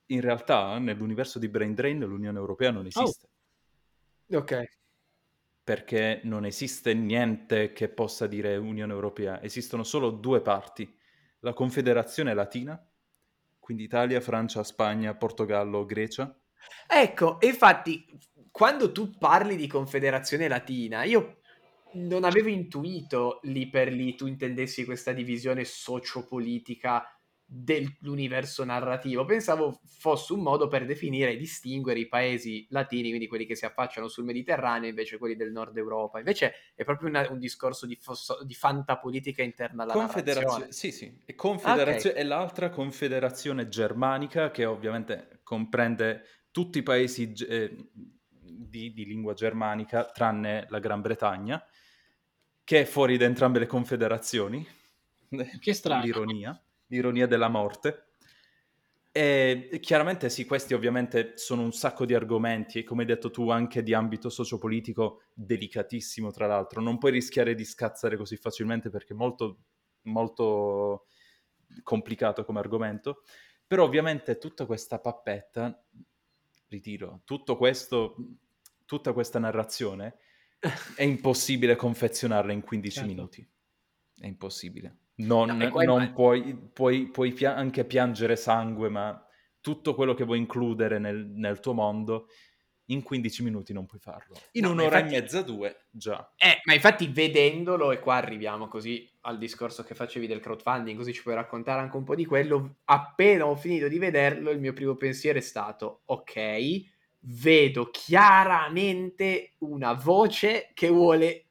In realtà nell'universo di Brain Drain l'Unione Europea non esiste. Oh. Ok. Perché non esiste niente che possa dire Unione Europea. Esistono solo due parti. La Confederazione Latina, quindi Italia, Francia, Spagna, Portogallo, Grecia. Ecco, infatti, quando tu parli di Confederazione Latina, io... non avevo intuito lì per lì tu intendessi questa divisione sociopolitica dell'universo narrativo. Pensavo fosse un modo per definire e distinguere i paesi latini, quindi quelli che si affacciano sul Mediterraneo, invece quelli del nord Europa. Invece è proprio un discorso di fantapolitica interna alla narrazione. Sì, sì. E confederazione, okay. È l'altra confederazione germanica, che ovviamente comprende tutti i paesi di lingua germanica, tranne la Gran Bretagna, che è fuori da entrambe le confederazioni. Che strano. L'ironia della morte. E chiaramente sì, questi ovviamente sono un sacco di argomenti e, come hai detto tu, anche di ambito sociopolitico delicatissimo, tra l'altro. Non puoi rischiare di scazzare così facilmente perché è molto, molto complicato come argomento. Però ovviamente tutta questa pappetta, ritiro, tutta questa narrazione è impossibile confezionarla in 15 certo. minuti. È impossibile. Puoi anche piangere sangue, ma tutto quello che vuoi includere nel tuo mondo in 15 minuti non puoi farlo. In un'ora e mezza, due, già. Ma infatti vedendolo, e qua arriviamo così al discorso che facevi del crowdfunding, così ci puoi raccontare anche un po' di quello. Appena ho finito di vederlo, il mio primo pensiero è stato: ok, vedo chiaramente una voce che vuole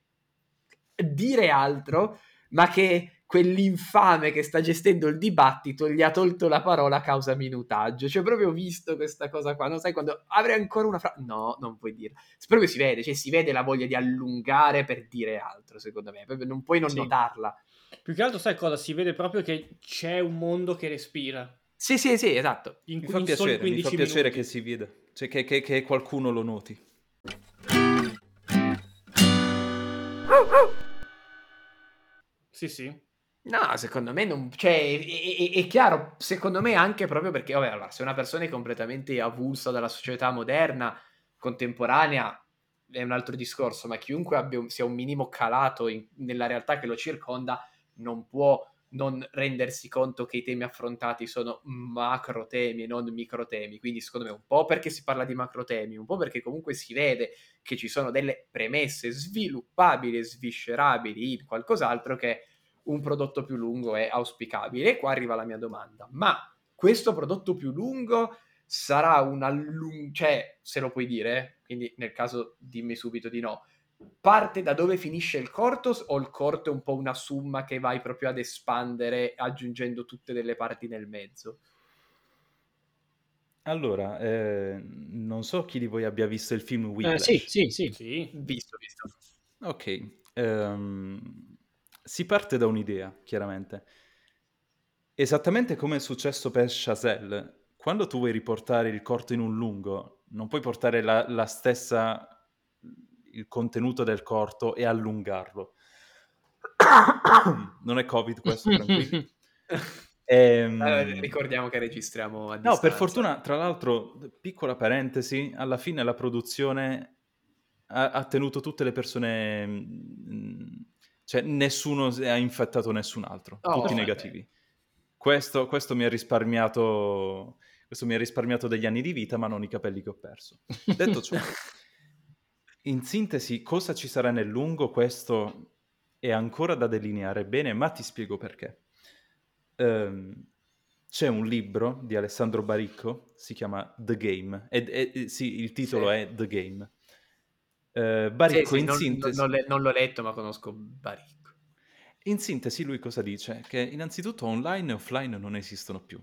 dire altro, ma che... quell'infame che sta gestendo il dibattito gli ha tolto la parola a causa minutaggio. Cioè, proprio visto questa cosa qua, non sai quando avrei ancora una frase... No, non puoi dirla. Proprio si vede, cioè si vede la voglia di allungare per dire altro, secondo me. Proprio non puoi non notarla. Più che altro sai cosa? Si vede proprio che c'è un mondo che respira. Sì, sì, sì, esatto. Mi fa piacere che si veda. Cioè, che qualcuno lo noti. Sì, sì. No, secondo me non... cioè, è chiaro, secondo me anche proprio perché, vabbè, allora, se una persona è completamente avulsa dalla società moderna, contemporanea, è un altro discorso, ma chiunque sia un minimo calato nella realtà che lo circonda non può non rendersi conto che i temi affrontati sono macro temi e non micro temi. Quindi secondo me un po' perché si parla di macro temi, un po' perché comunque si vede che ci sono delle premesse sviluppabili e sviscerabili in qualcos'altro che un prodotto più lungo è auspicabile. E qua arriva la mia domanda: ma questo prodotto più lungo sarà cioè, se lo puoi dire, quindi nel caso dimmi subito di no, parte da dove finisce il corto, o il corto è un po' una summa che vai proprio ad espandere aggiungendo tutte delle parti nel mezzo? Allora, non so chi di voi abbia visto il film Whiplash. Sì. Visto. Ok. Si parte da un'idea, chiaramente. Esattamente come è successo per Chazelle, quando tu vuoi riportare il corto in un lungo, non puoi portare la stessa... il contenuto del corto e allungarlo. Non è Covid questo, tranquilli. Ricordiamo che registriamo a distanza. No, per fortuna, tra l'altro, piccola parentesi, alla fine la produzione ha tenuto tutte le persone... cioè nessuno ha infettato nessun altro, tutti negativi. Questo mi ha risparmiato degli anni di vita, ma non i capelli che ho perso. Detto ciò... in sintesi, cosa ci sarà nel lungo, questo è ancora da delineare bene, ma ti spiego perché. C'è un libro di Alessandro Baricco, si chiama The Game, il titolo è The Game. Baricco, in sintesi... Non l'ho letto, ma conosco Baricco. In sintesi lui cosa dice? Che innanzitutto online e offline non esistono più.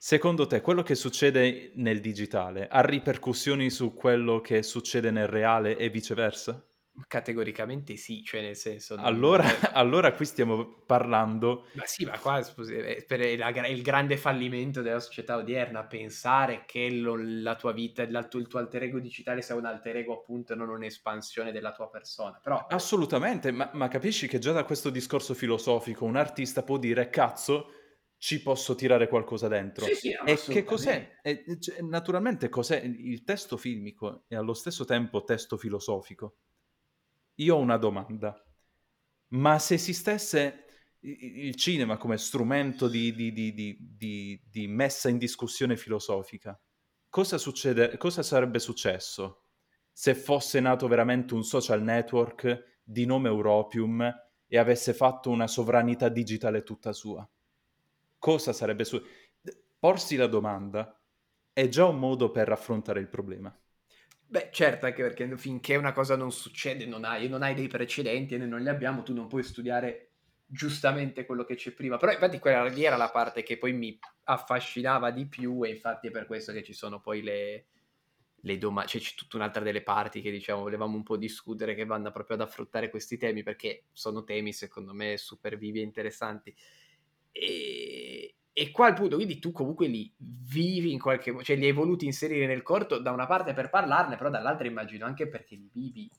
Secondo te quello che succede nel digitale ha ripercussioni su quello che succede nel reale e viceversa? Categoricamente sì, cioè nel senso... Allora qui stiamo parlando... Ma sì, ma qua per il grande fallimento della società odierna, pensare che la tua vita, il tuo alter ego digitale sia un alter ego appunto e non un'espansione della tua persona, però... Assolutamente, ma capisci che già da questo discorso filosofico un artista può dire cazzo... ci posso tirare qualcosa dentro. Sì, e che cos'è? Naturalmente cos'è? Il testo filmico è allo stesso tempo testo filosofico. Io ho una domanda. Ma se esistesse il cinema come strumento di messa in discussione filosofica, cosa sarebbe successo se fosse nato veramente un social network di nome Europium e avesse fatto una sovranità digitale tutta sua? Cosa sarebbe porsi la domanda è già un modo per affrontare il problema. Beh, certo, anche perché finché una cosa non succede non hai dei precedenti e noi non li abbiamo, tu non puoi studiare giustamente quello che c'è prima. Però infatti quella lì era la parte che poi mi affascinava di più e infatti è per questo che ci sono poi le domande, cioè c'è tutta un'altra delle parti che diciamo volevamo un po' discutere che vanno proprio ad affrontare questi temi perché sono temi secondo me super vivi e interessanti. E qua al punto, quindi tu comunque li vivi in qualche modo, cioè li hai voluti inserire nel corto da una parte per parlarne, però dall'altra immagino anche perché li vivi,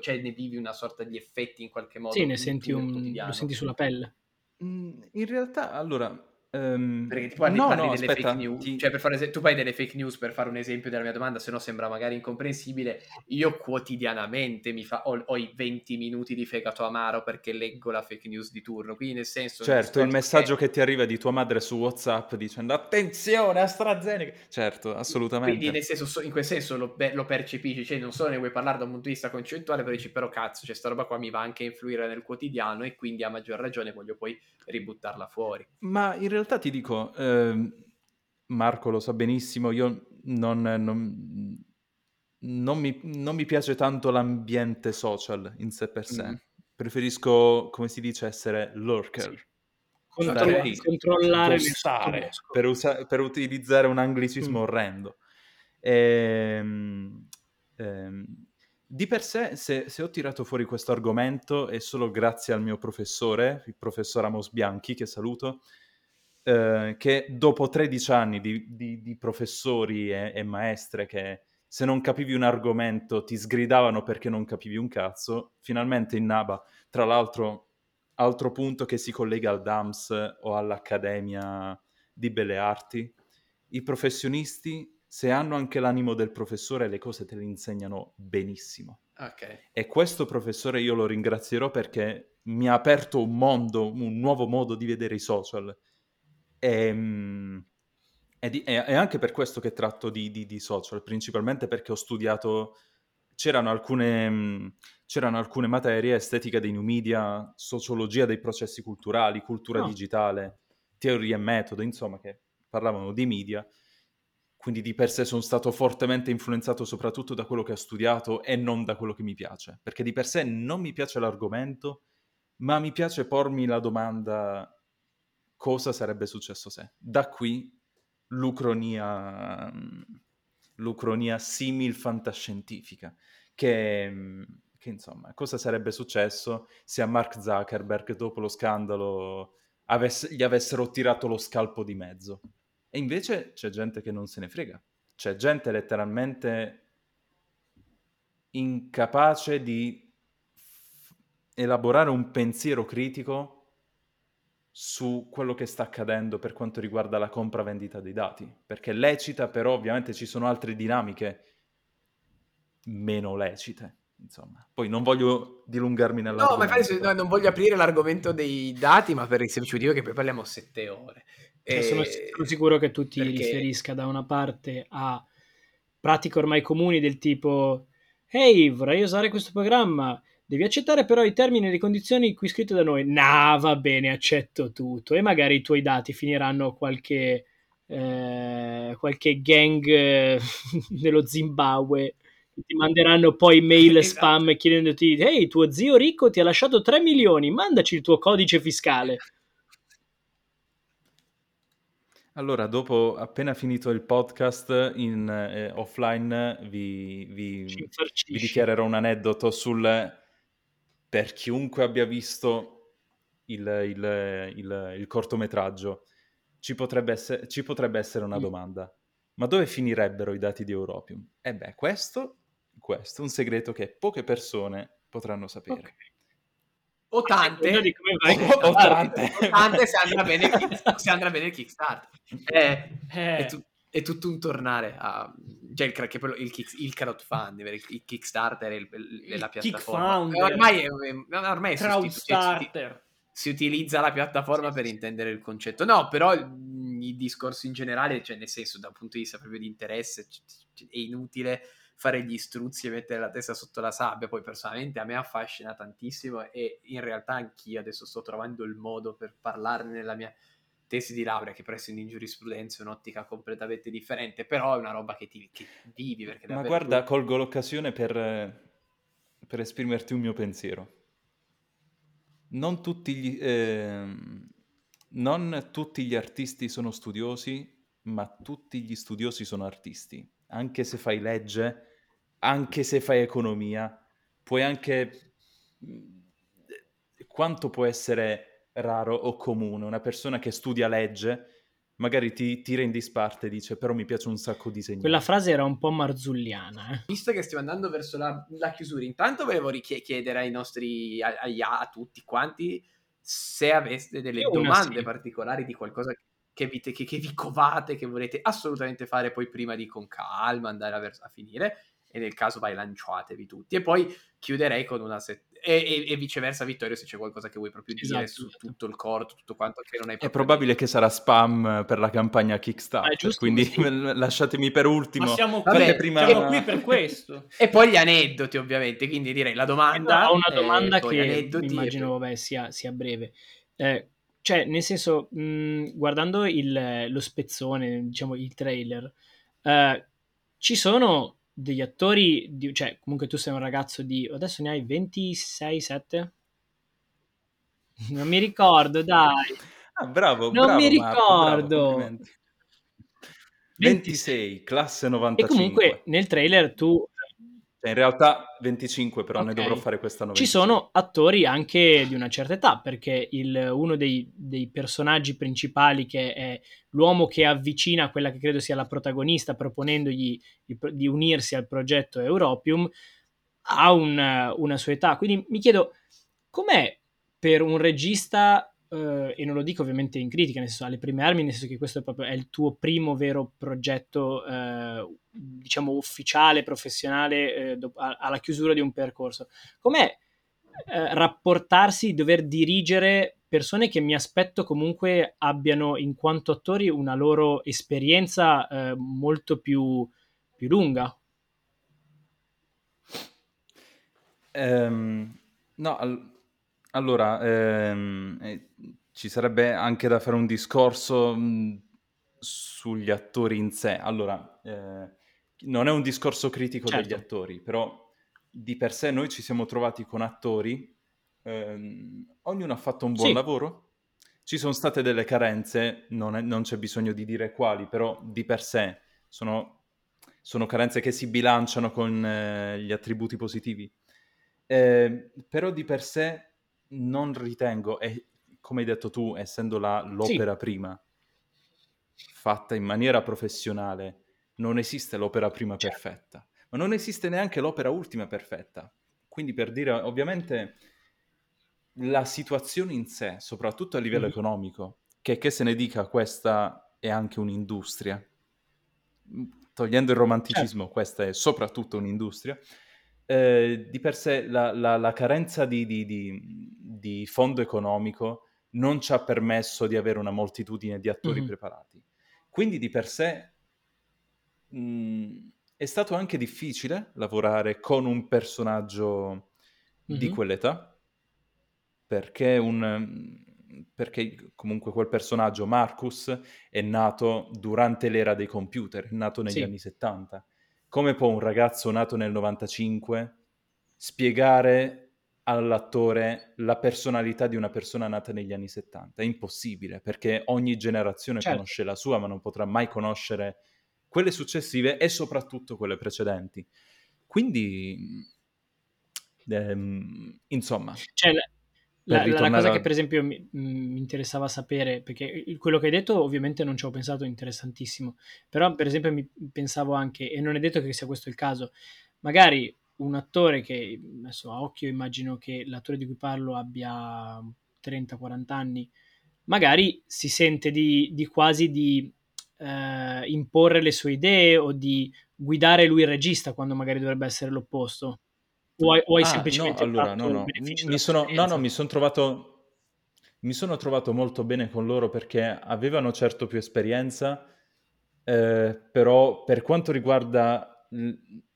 cioè ne vivi una sorta di effetti in qualche modo. Sì, ne senti lo senti sulla pelle. In realtà, allora... Perché ti parli delle fake news, cioè per fare tu fai delle fake news per fare un esempio della mia domanda, se no sembra magari incomprensibile. Io quotidianamente ho i 20 minuti di fegato amaro perché leggo la fake news di turno, quindi nel senso certo il messaggio che ti arriva di tua madre su WhatsApp dicendo attenzione AstraZeneca, certo, assolutamente, quindi nel senso in quel senso lo percepisci, cioè non solo ne vuoi parlare da un punto di vista concettuale, però dici però cazzo, cioè sta roba qua mi va anche a influire nel quotidiano e quindi a maggior ragione voglio poi ributtarla fuori. Ma in realtà ti dico, Marco lo sa benissimo, io non mi piace tanto l'ambiente social in sé per sé, preferisco, come si dice, essere lurker. Sì. Controllare postare, per utilizzare un anglicismo orrendo. Di per sé, se ho tirato fuori questo argomento è solo grazie al mio professore, il professor Amos Bianchi, che saluto, che dopo 13 anni di professori e maestre che se non capivi un argomento ti sgridavano perché non capivi un cazzo, finalmente innaba, tra l'altro altro punto che si collega al DAMS o all'Accademia di Belle Arti, i professionisti se hanno anche l'animo del professore le cose te le insegnano benissimo. Okay. E questo professore io lo ringrazierò perché mi ha aperto un mondo, un nuovo modo di vedere i social. E anche per questo che tratto di social, principalmente perché ho studiato, c'erano alcune materie, estetica dei new media, sociologia dei processi culturali, cultura digitale, teoria e metodo, insomma, che parlavano di media, quindi di per sé sono stato fortemente influenzato soprattutto da quello che ho studiato e non da quello che mi piace, perché di per sé non mi piace l'argomento, ma mi piace pormi la domanda... cosa sarebbe successo se? Da qui l'ucronia simil fantascientifica, che insomma, cosa sarebbe successo se a Mark Zuckerberg dopo lo scandalo gli avessero tirato lo scalpo di mezzo? E invece c'è gente che non se ne frega, c'è gente letteralmente incapace di elaborare un pensiero critico su quello che sta accadendo per quanto riguarda la compravendita dei dati, perché lecita, però ovviamente ci sono altre dinamiche meno lecite, insomma. Poi non voglio dilungarmi nell'argomento. No, ma infatti non voglio aprire l'argomento dei dati, ma per il semplice motivo che poi parliamo 7 ore. Sono sicuro che tu ti riferisca da una parte a pratiche ormai comuni del tipo «Ehi, vorrei usare questo programma». Devi accettare però i termini e le condizioni qui scritte da noi. Nah, va bene, accetto tutto. E magari i tuoi dati finiranno qualche gang dello Zimbabwe ti manderanno poi mail spam chiedendoti: ehi, tuo zio ricco ti ha lasciato 3 milioni, mandaci il tuo codice fiscale. Allora, dopo, appena finito il podcast, in offline vi dichiarerò un aneddoto sul, per chiunque abbia visto il cortometraggio, ci potrebbe essere una domanda: ma dove finirebbero i dati di Europium? E beh, questo è un segreto che poche persone potranno sapere. Okay. O tante, se andrà bene il Kickstarter. È tutto un tornare a... Cioè il crowdfunding, il Kickstarter è la piattaforma. Ormai si utilizza la piattaforma per intendere il concetto. No, però i discorsi in generale, cioè nel senso, da un punto di vista proprio di interesse, è inutile fare gli struzzi e mettere la testa sotto la sabbia. Poi personalmente a me affascina tantissimo, e in realtà anch'io adesso sto trovando il modo per parlarne nella mia tesi di laurea, che presso in giurisprudenza è un'ottica completamente differente, però è una roba che vivi. Perché davvero... Ma guarda, colgo l'occasione per esprimerti un mio pensiero. Non tutti gli artisti sono studiosi, ma tutti gli studiosi sono artisti. Anche se fai legge, anche se fai economia, puoi anche... Quanto può essere raro o comune una persona che studia legge, magari ti tira in disparte e dice: però mi piace un sacco disegnare. Quella frase era un po' marzulliana. Visto che stiamo andando verso la chiusura, intanto volevo chiedere ai nostri, a tutti quanti, se aveste delle domande particolari di qualcosa che vi covate, che volete assolutamente fare poi prima di, con calma, andare a finire, e nel caso vai, lanciatevi tutti. E poi chiuderei con una e viceversa, Vittorio, se c'è qualcosa che vuoi proprio dire su tutto il corto, tutto quanto che non hai proprio... È probabile che sarà spam per la campagna Kickstarter, quindi lasciatemi per ultimo. Ma siamo qui per questo. E poi gli aneddoti, ovviamente, quindi direi la domanda. Ho una domanda che immagino sia breve. Cioè, nel senso, guardando lo spezzone, diciamo il trailer, ci sono degli attori, cioè comunque tu sei un ragazzo di... adesso ne hai 26-7? Non mi ricordo, dai. Ah, bravo, mi ricordo. Marco, bravo, 26, classe 95. E comunque nel trailer tu... In realtà 25, però ne dovrò fare questa 95. Ci sono attori anche di una certa età, perché uno dei personaggi principali, che è l'uomo che avvicina quella che credo sia la protagonista, proponendogli di unirsi al progetto Europium, ha una sua età. Quindi mi chiedo, com'è per un regista, e non lo dico ovviamente in critica, nel senso alle prime armi, nel senso che questo è il tuo primo vero progetto, diciamo ufficiale, professionale, alla chiusura di un percorso, com'è rapportarsi, dover dirigere persone che mi aspetto comunque abbiano, in quanto attori, una loro esperienza molto più lunga? Ci sarebbe anche da fare un discorso sugli attori in sé. Allora, non è un discorso critico, certo, degli attori, però di per sé noi ci siamo trovati con attori, ognuno ha fatto un buon lavoro, ci sono state delle carenze, non c'è bisogno di dire quali, però di per sé sono carenze che si bilanciano con gli attributi positivi, però di per sé non ritengo, e come hai detto tu, essendo l'opera prima fatta in maniera professionale, non esiste l'opera prima perfetta, ma non esiste neanche l'opera ultima perfetta. Quindi, per dire, ovviamente la situazione in sé, soprattutto a livello economico, che se ne dica, questa è anche un'industria, togliendo il romanticismo, questa è soprattutto un'industria. Di per sé la carenza di fondo economico non ci ha permesso di avere una moltitudine di attori preparati. Quindi di per sé è stato anche difficile lavorare con un personaggio di quell'età, perché comunque quel personaggio, Marcus, è nato durante l'era dei computer, è nato negli anni 70. come può un ragazzo nato nel 95 spiegare all'attore la personalità di una persona nata negli anni 70? È impossibile, perché ogni generazione conosce la sua, ma non potrà mai conoscere quelle successive e soprattutto quelle precedenti. Quindi, insomma... La cosa che per esempio mi interessava sapere, perché quello che hai detto ovviamente non ci ho pensato, interessantissimo, però per esempio mi pensavo anche, e non è detto che sia questo il caso, magari un attore che adesso a occhio immagino che l'attore di cui parlo abbia 30-40 anni, magari si sente di quasi di imporre le sue idee o di guidare lui il regista, quando magari dovrebbe essere l'opposto. O hai semplicemente fatto il beneficio della esperienza? Mi sono trovato molto bene con loro, perché avevano certo più esperienza, però per quanto riguarda,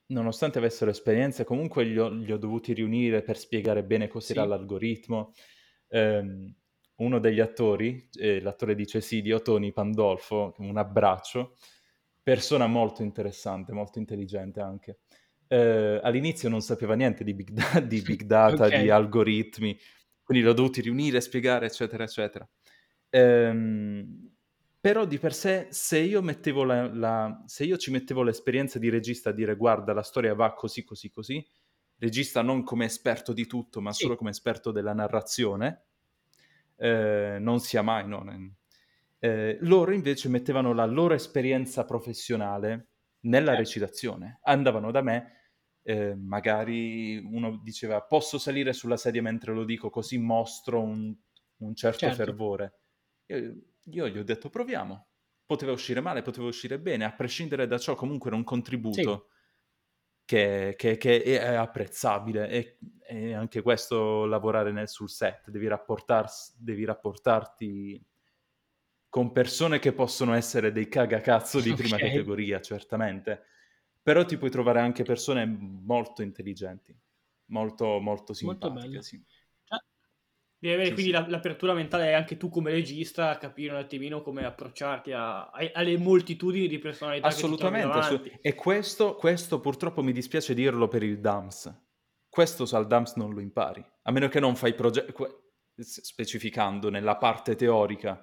nonostante avessero esperienza, comunque li ho dovuti riunire per spiegare bene cos'era l'algoritmo. Uno degli attori, l'attore di Cesidio, Ottoni Pandolfo, un abbraccio, persona molto interessante, molto intelligente anche. All'inizio non sapeva niente di big data, okay, di algoritmi, quindi l'ho dovuti riunire, spiegare, eccetera, eccetera. Però di per sé, se io mettevo se io ci mettevo l'esperienza di regista a dire guarda, la storia va così, così, così, regista non come esperto di tutto, ma solo come esperto della narrazione, non sia mai, loro invece mettevano la loro esperienza professionale nella recitazione. Andavano da me, magari uno diceva posso salire sulla sedia mentre lo dico, così mostro un certo fervore. Io gli ho detto proviamo, poteva uscire male, poteva uscire bene, a prescindere da ciò comunque era un contributo che è apprezzabile, e anche questo lavorare sul set, devi rapportarti con persone che possono essere dei cagacazzo di prima categoria, certamente, però ti puoi trovare anche persone molto intelligenti, molto, molto simpatiche. Sì. Devi avere l'apertura mentale anche tu come regista, a capire un attimino come approcciarti alle moltitudini di personalità. Assolutamente, e questo purtroppo mi dispiace dirlo per il DAMS, questo al DAMS non lo impari, a meno che non fai specificando nella parte teorica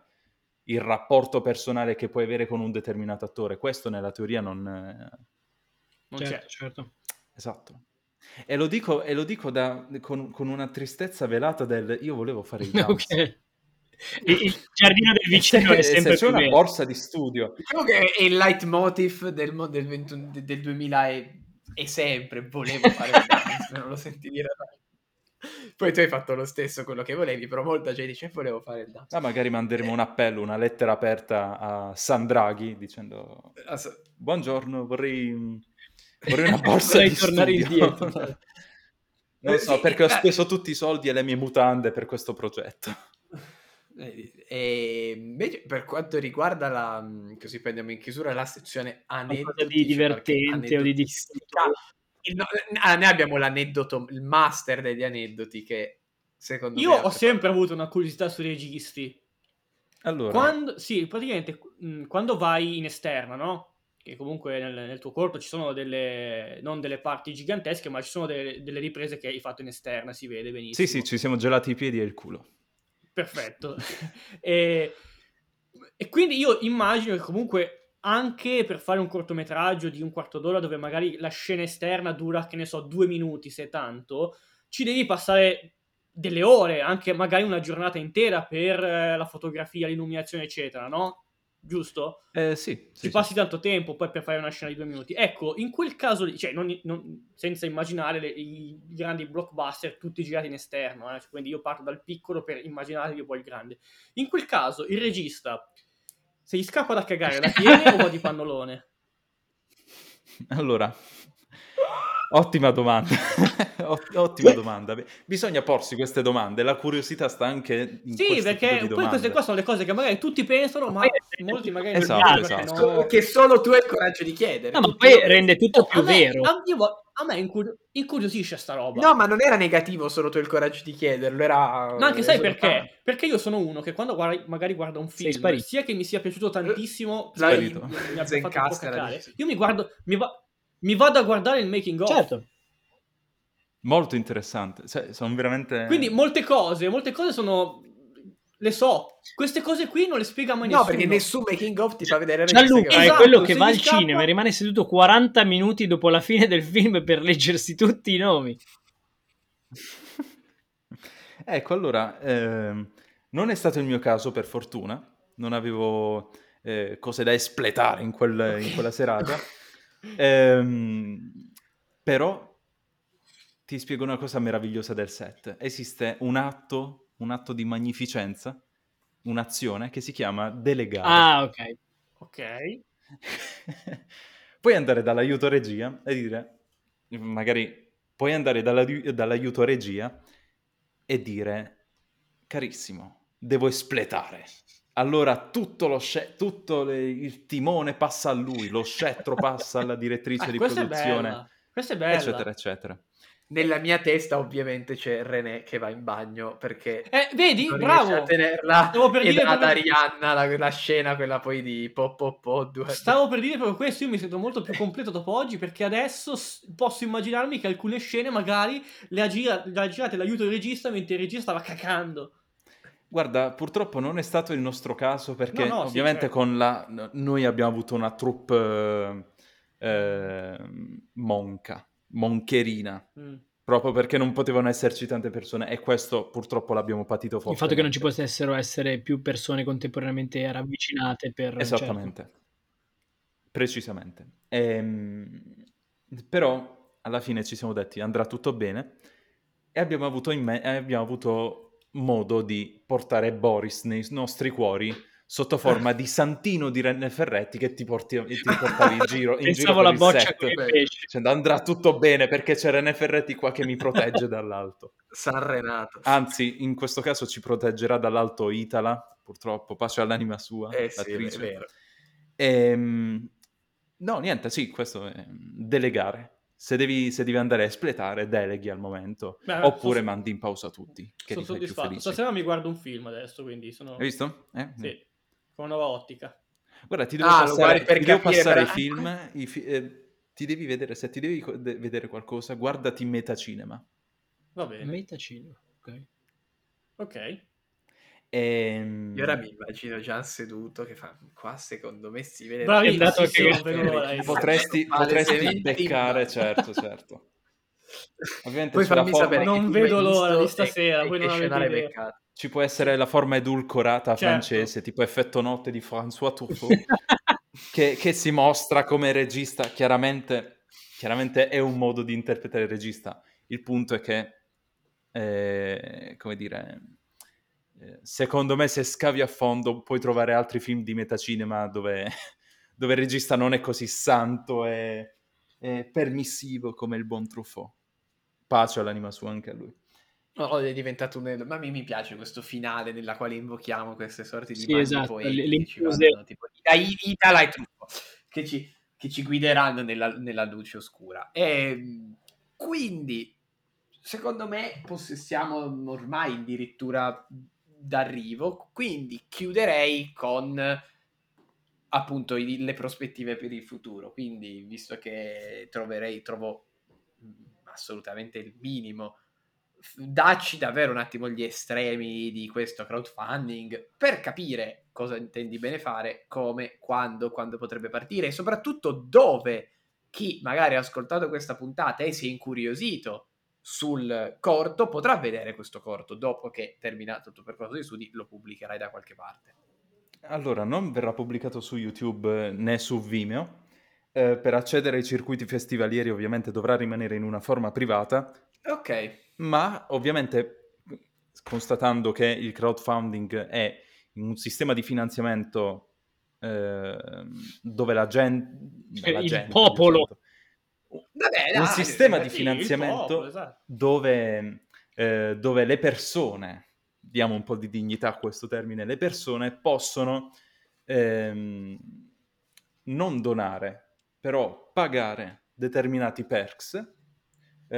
il rapporto personale che puoi avere con un determinato attore. Questo nella teoria non c'è. Certo. Esatto. E lo dico con una tristezza velata del io volevo fare il DAMS. Okay. Il giardino del vicino è sempre più una borsa di studio. Diciamo che è il leitmotiv del 2000 e sempre volevo fare il DAMS, non lo senti dire mai. Poi tu hai fatto lo stesso, quello che volevi, però molta gente dice volevo fare il DAMS. Magari manderemo un appello, una lettera aperta a Sandraghi dicendo buongiorno, vorrei una borsa di tornare indietro. Non so, perché ho speso tutti i soldi e le mie mutande per questo progetto. E invece per quanto riguarda così prendiamo in chiusura la sezione aneddoti, di divertente o di noi abbiamo l'aneddoto, il master degli aneddoti, che secondo me ho sempre avuto una curiosità sui registi. Allora, quando vai in esterna, no? Che comunque nel tuo corpo ci sono non delle parti gigantesche, ma ci sono delle riprese che hai fatto in esterna, si vede benissimo. Sì, ci siamo gelati i piedi e il culo. Perfetto. E quindi io immagino che comunque anche per fare un cortometraggio di un quarto d'ora, dove magari la scena esterna dura, che ne so, 2 minuti se tanto, ci devi passare delle ore, anche magari una giornata intera per la fotografia, l'illuminazione eccetera, no? Giusto? Sì. Ci passi tanto tempo poi per fare una scena di 2 minuti. Ecco, in quel caso lì, cioè senza immaginare i grandi blockbuster tutti girati in esterno, quindi io parto dal piccolo per immaginare poi il grande. In quel caso il regista, se gli scappa da cagare, la tiene o va di pannolone? Allora, ottima domanda. Ottima domanda. Bisogna porsi queste domande. La curiosità sta anche in questo. Sì, perché poi queste qua sono le cose che magari tutti pensano, ma molti magari esatto. No? Che solo tu hai il coraggio di chiedere. No, ma poi rende tutto più vero. A me incuriosisce sta roba. No, ma non era negativo solo tu il coraggio di chiederlo, era... No, anche sai perché? Perché io sono uno che quando guarda un film, sia che mi sia piaciuto tantissimo, mi abbia fatto un po' cacare, io mi guardo, mi va... mi vado a guardare il making of. Certo. Molto interessante, cioè, sono veramente... Quindi molte cose sono... Le so, queste cose qui non le spiega mai nessuno. No, perché nessun making of ti fa vedere... Gianluca è quello che va al cinema e rimane seduto 40 minuti dopo la fine del film per leggersi tutti i nomi. Ecco, allora, non è stato il mio caso, per fortuna. Non avevo cose da espletare in quella serata. Però... Ti spiego una cosa meravigliosa del set. Esiste un atto di magnificenza, un'azione che si chiama delegare. Ah, ok. Ok. Puoi andare dall'aiuto regia e dire, magari puoi andare dall'aiuto regia e dire, carissimo, devo espletare. Allora tutto il timone passa a lui, lo scettro passa alla direttrice di produzione, eccetera, eccetera. Nella mia testa ovviamente c'è René che va in bagno perché vedi, non bravo, riesce a tenerla ad Arianna la scena quella poi di due. Stavo per dire proprio questo, io mi sento molto più completo dopo oggi perché adesso posso immaginarmi che alcune scene magari le ha girate l'aiuto del regista mentre il regista stava cacando. Guarda, purtroppo non è stato il nostro caso perché no, ovviamente sì, certo. Noi abbiamo avuto una troupe moncherina, proprio perché non potevano esserci tante persone e questo purtroppo l'abbiamo patito fortemente. Il fatto che non ci potessero essere più persone contemporaneamente ravvicinate per... Esattamente, certo. Precisamente. Però alla fine ci siamo detti andrà tutto bene e abbiamo avuto modo di portare Boris nei nostri cuori sotto forma di Santino di René Ferretti che ti portava in giro pensavo la boccia con il pesce. Cioè, andrà tutto bene perché c'è René Ferretti qua che mi protegge dall'alto. San Renato. Anzi, in questo caso ci proteggerà dall'alto Itala, purtroppo, pace all'anima sua, l'attrice. Sì, è vero. No, niente, sì, questo è delegare. Se devi andare a espletare, deleghi al momento. Beh, oppure mandi in pausa tutti. Che sono soddisfatto. Stasera mi guardo un film adesso, quindi sono... Hai visto? Sì. Con una nuova ottica. Guarda, ti devo passare i film. Ti devi vedere, se ti devi vedere qualcosa, guardati Metacinema. Va bene. Metacinema, ok. Io ora mi immagino Gian seduto che fa qua, secondo me si vede. Bravissimo, potresti beccare, certo. Ovviamente poi fammi sapere non vedo l'ora di stasera, poi non avete idea. Ci può essere la forma edulcorata francese, tipo Effetto Notte di François Truffaut, che si mostra come regista. Chiaramente è un modo di interpretare il regista. Il punto è che, come dire, secondo me se scavi a fondo puoi trovare altri film di Metacinema dove il regista non è così santo e permissivo come il buon Truffaut. Pace all'anima sua anche a lui. Oh, è diventato un... Ma mi piace questo finale nella quale invochiamo queste sorti di mani poetici, tipo Itala e Truffaut che ci guideranno nella luce oscura. E quindi secondo me siamo ormai addirittura d'arrivo, quindi chiuderei con appunto le prospettive per il futuro. Quindi visto che trovo assolutamente il minimo, dacci davvero un attimo gli estremi di questo crowdfunding per capire cosa intendi bene fare, come, quando potrebbe partire e soprattutto dove chi magari ha ascoltato questa puntata e si è incuriosito sul corto potrà vedere questo corto dopo che terminato il tuo percorso di studi lo pubblicherai da qualche parte. Allora, non verrà pubblicato su YouTube né su Vimeo. Per accedere ai circuiti festivalieri ovviamente dovrà rimanere in una forma privata. Ok. Ma ovviamente, constatando che il crowdfunding è un sistema di finanziamento dove la gente, popolo, un sistema di finanziamento popolo, esatto. dove le persone, diamo un po' di dignità a questo termine, le persone possono non donare, però pagare determinati perks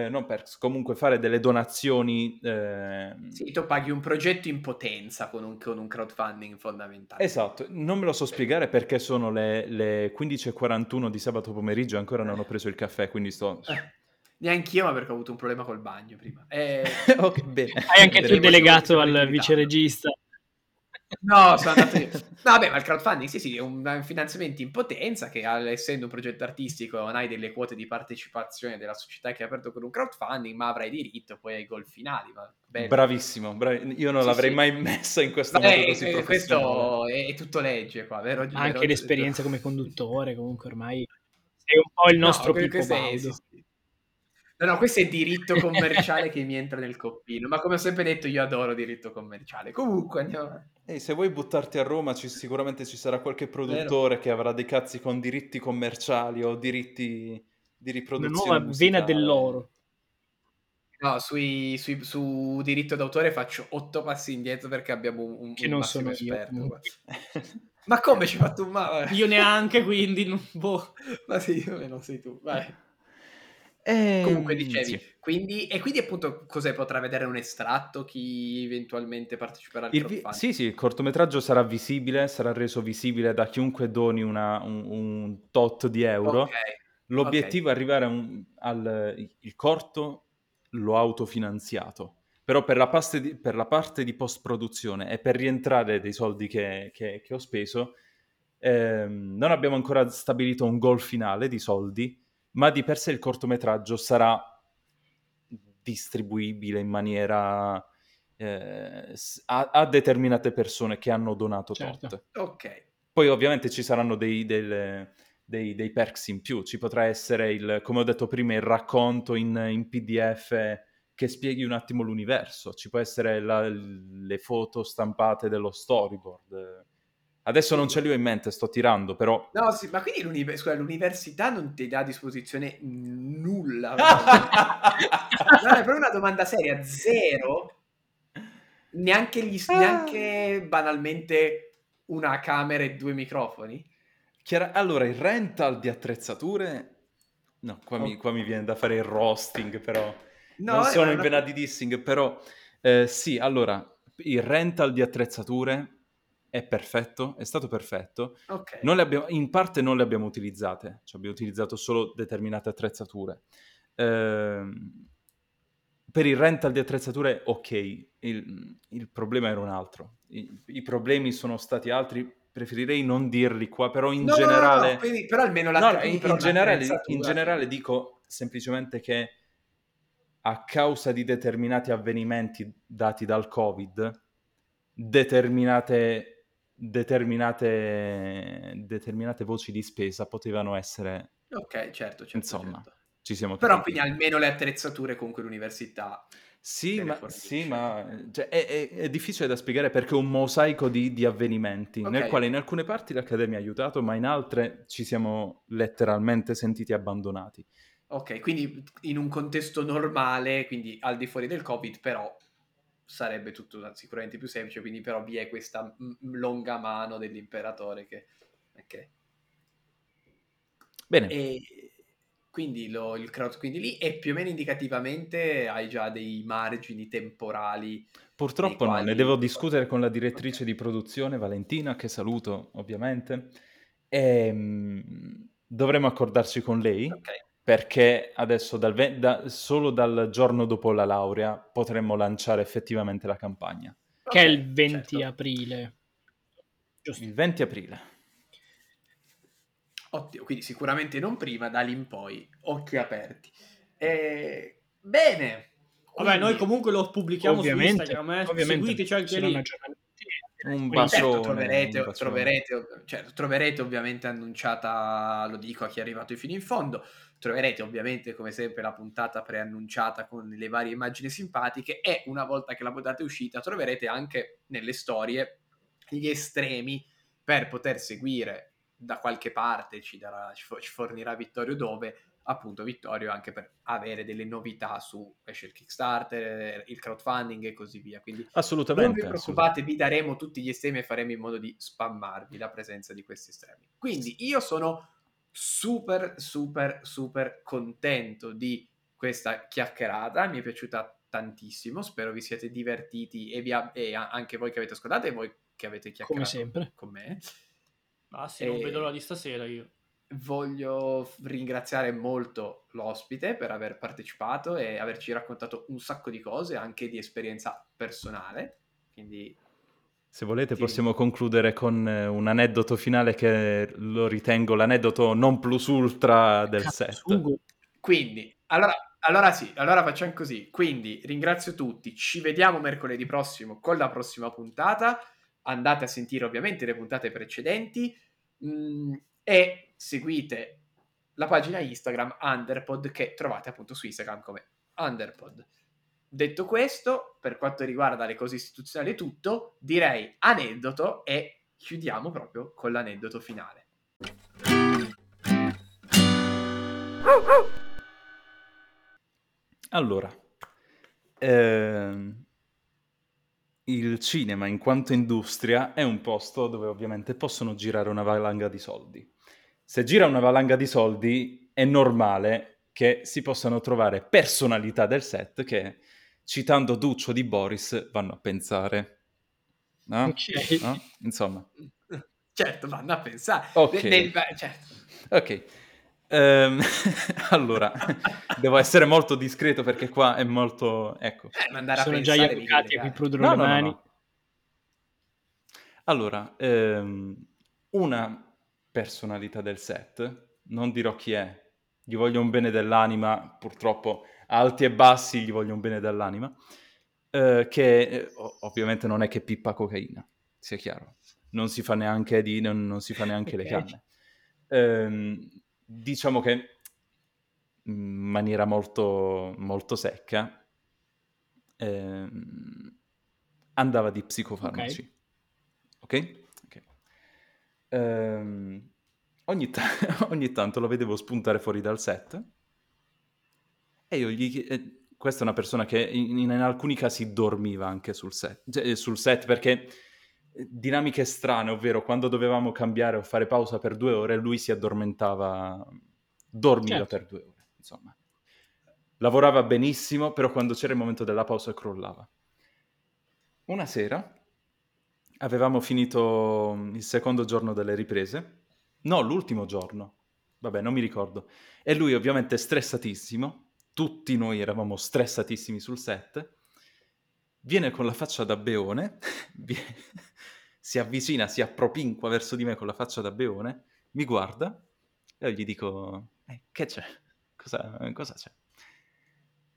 non perks, comunque fare delle donazioni. Sì, tu paghi un progetto in potenza con un crowdfunding fondamentale. Esatto, non me lo so spiegare perché sono le 15:41 di sabato pomeriggio e ancora non ho preso il caffè, quindi sto... Neanch'io, ma perché ho avuto un problema col bagno prima. Okay, bene. Hai anche tu delegato al viceregista. No, sono andato io. No, vabbè, ma il crowdfunding sì, è un finanziamento in potenza che, essendo un progetto artistico, non hai delle quote di partecipazione della società che ha aperto con un crowdfunding, ma avrai diritto poi ai gol finali. Bravissimo. Io non l'avrei mai messa in questo modo così professionale. Questo è tutto legge qua, vero? Anche vero, l'esperienza come conduttore, comunque ormai sei un po' il nostro Pippo Baudo. No, questo è diritto commerciale che mi entra nel coppino, ma come ho sempre detto io adoro diritto commerciale. Comunque andiamo avanti. Se vuoi buttarti a Roma sicuramente ci sarà qualche produttore che avrà dei cazzi con diritti commerciali o diritti di riproduzione. Una nuova vena dell'oro. No, su diritto d'autore faccio 8 passi indietro perché abbiamo un non massimo sono esperto. Ma come ci hai fatto un male? Io neanche, quindi ma sì, non sei tu, vai. Comunque dicevi, sì. quindi appunto cos'è? Potrà vedere un estratto chi eventualmente parteciperà al crowdfunding? Sì, il cortometraggio sarà visibile, sarà reso visibile da chiunque doni un tot di euro. L'obiettivo è arrivare il corto l'ho autofinanziato, però per la parte di post-produzione e per rientrare dei soldi che ho speso non abbiamo ancora stabilito un goal finale di soldi, ma di per sé il cortometraggio sarà distribuibile in maniera a determinate persone che hanno donato tot. Ok. Poi ovviamente ci saranno dei perks in più, ci potrà essere come ho detto prima, il racconto in PDF che spieghi un attimo l'universo, ci può essere le foto stampate dello storyboard. Adesso non ce li ho in mente, sto tirando, però... No, sì, ma quindi l'università non ti dà a disposizione nulla? No, è proprio una domanda seria, zero? Neanche banalmente una camera e 2 microfoni? Allora, il rental di attrezzature... No, qua mi viene da fare il roasting, però... No, non sono in vena di dissing, però... sì, allora, il rental di attrezzature... È perfetto, è stato perfetto. Okay. In parte non le abbiamo utilizzate, cioè abbiamo utilizzato solo determinate attrezzature. Per il rental di attrezzature, ok, il problema era un altro. I problemi sono stati altri, preferirei non dirli qua, però generale... No, quindi, però almeno in generale dico semplicemente che a causa di determinati avvenimenti dati dal Covid, determinate voci di spesa potevano essere certo. Ci siamo però quindi almeno le attrezzature con cui l'università è difficile da spiegare perché è un mosaico di avvenimenti nel quale in alcune parti l'Accademia ha aiutato, ma in altre ci siamo letteralmente sentiti abbandonati. Ok, quindi in un contesto normale, quindi al di fuori del Covid, però sarebbe tutto sicuramente più semplice, quindi però vi è questa longa mano dell'imperatore che... Ok. Bene. E quindi il crowd, quindi lì è più o meno indicativamente, hai già dei margini temporali? Purtroppo no, ne devo discutere con la direttrice di produzione, Valentina, che saluto ovviamente, e dovremo accordarci con lei. Ok. Perché adesso solo dal giorno dopo la laurea potremmo lanciare effettivamente la campagna. Che è il 20 aprile. Giusto. Il 20 aprile. Ottimo, quindi sicuramente non prima, da lì in poi, occhi aperti. Bene. Quindi, vabbè, noi comunque lo pubblichiamo su Instagram, seguiteci anche lì. Un bacione, troverete ovviamente annunciata, lo dico a chi è arrivato fino in fondo, troverete ovviamente come sempre la puntata preannunciata con le varie immagini simpatiche, e una volta che la puntata è uscita troverete anche nelle storie gli estremi per poter seguire da qualche parte, ci fornirà Vittorio dove, appunto Vittorio, anche per avere delle novità su esce il Kickstarter, il crowdfunding e così via. Quindi assolutamente, non vi preoccupate, vi daremo tutti gli estremi e faremo in modo di spammarvi la presenza di questi estremi. Quindi io sono super, super, super contento di questa chiacchierata, mi è piaciuta tantissimo, spero vi siete divertiti e anche voi che avete ascoltato e voi che avete chiacchierato come sempre con me. Ah sì, non vedo l'ora di stasera io. Voglio ringraziare molto l'ospite per aver partecipato e averci raccontato un sacco di cose, anche di esperienza personale, quindi... Se volete possiamo concludere con un aneddoto finale che lo ritengo l'aneddoto non plus ultra del set. Quindi, allora facciamo così. Quindi ringrazio tutti, ci vediamo mercoledì prossimo con la prossima puntata. Andate a sentire ovviamente le puntate precedenti e seguite la pagina Instagram Underpod che trovate appunto su Instagram come Underpod. Detto questo, per quanto riguarda le cose istituzionali e tutto, direi aneddoto e chiudiamo proprio con l'aneddoto finale. Allora, il cinema in quanto industria è un posto dove ovviamente possono girare una valanga di soldi. Se gira una valanga di soldi è normale che si possano trovare personalità del set che... citando Duccio di Boris, vanno a pensare. No? Okay. No? Insomma. Certo, vanno a pensare. Ok. Certo. Okay. Allora, devo essere molto discreto perché qua è molto... Ecco. Ma andare a sono pensare, già gli avvocati a cui prudono le mani. No. Allora, una personalità del set, non dirò chi è, gli voglio un bene dell'anima, purtroppo... alti e bassi, gli voglio un bene dall'anima, che ovviamente non è che pippa cocaina, sia chiaro, non si fa neanche non si fa neanche okay. Le canne, diciamo che in maniera molto molto secca andava di psicofarmaci, ok? Ogni tanto lo vedevo spuntare fuori dal set. E io questa è una persona che in alcuni casi dormiva anche sul set perché dinamiche strane, ovvero quando dovevamo cambiare o fare pausa per 2 ore, lui si addormentava, dormiva certo. Per 2 ore, insomma. Lavorava benissimo, però quando c'era il momento della pausa crollava. Una sera avevamo finito il secondo giorno delle riprese, no, l'ultimo giorno, vabbè, non mi ricordo, e lui ovviamente stressatissimo. Tutti noi eravamo stressatissimi sul set, viene con la faccia da beone, si avvicina, si appropinqua verso di me con la faccia da beone, mi guarda e io gli dico, che c'è? Cosa c'è?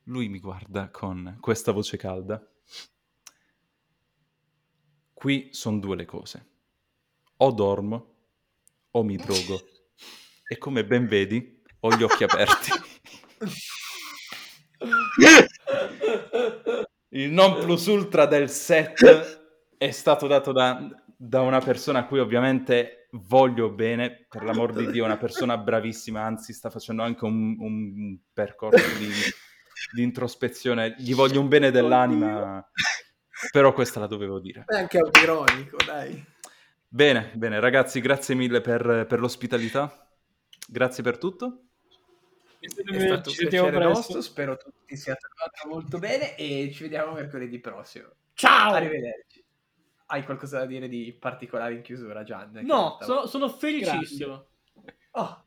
Lui mi guarda con questa voce calda. Qui sono 2 le cose. O dormo o mi drogo. E come ben vedi, ho gli occhi aperti. Il non plus ultra del set è stato dato da una persona a cui ovviamente voglio bene, per l'amor di Dio, una persona bravissima, anzi sta facendo anche un percorso di introspezione, gli voglio un bene dell'anima, però questa la dovevo dire. È anche ironico, dai. Bene ragazzi, grazie mille per l'ospitalità, grazie per tutto. È stato un piacere nostro, spero tutti siate trovati molto bene e ci vediamo mercoledì prossimo. Ciao! Arrivederci. Hai qualcosa da dire di particolare in chiusura, Gian? No, sono felicissimo. Oh.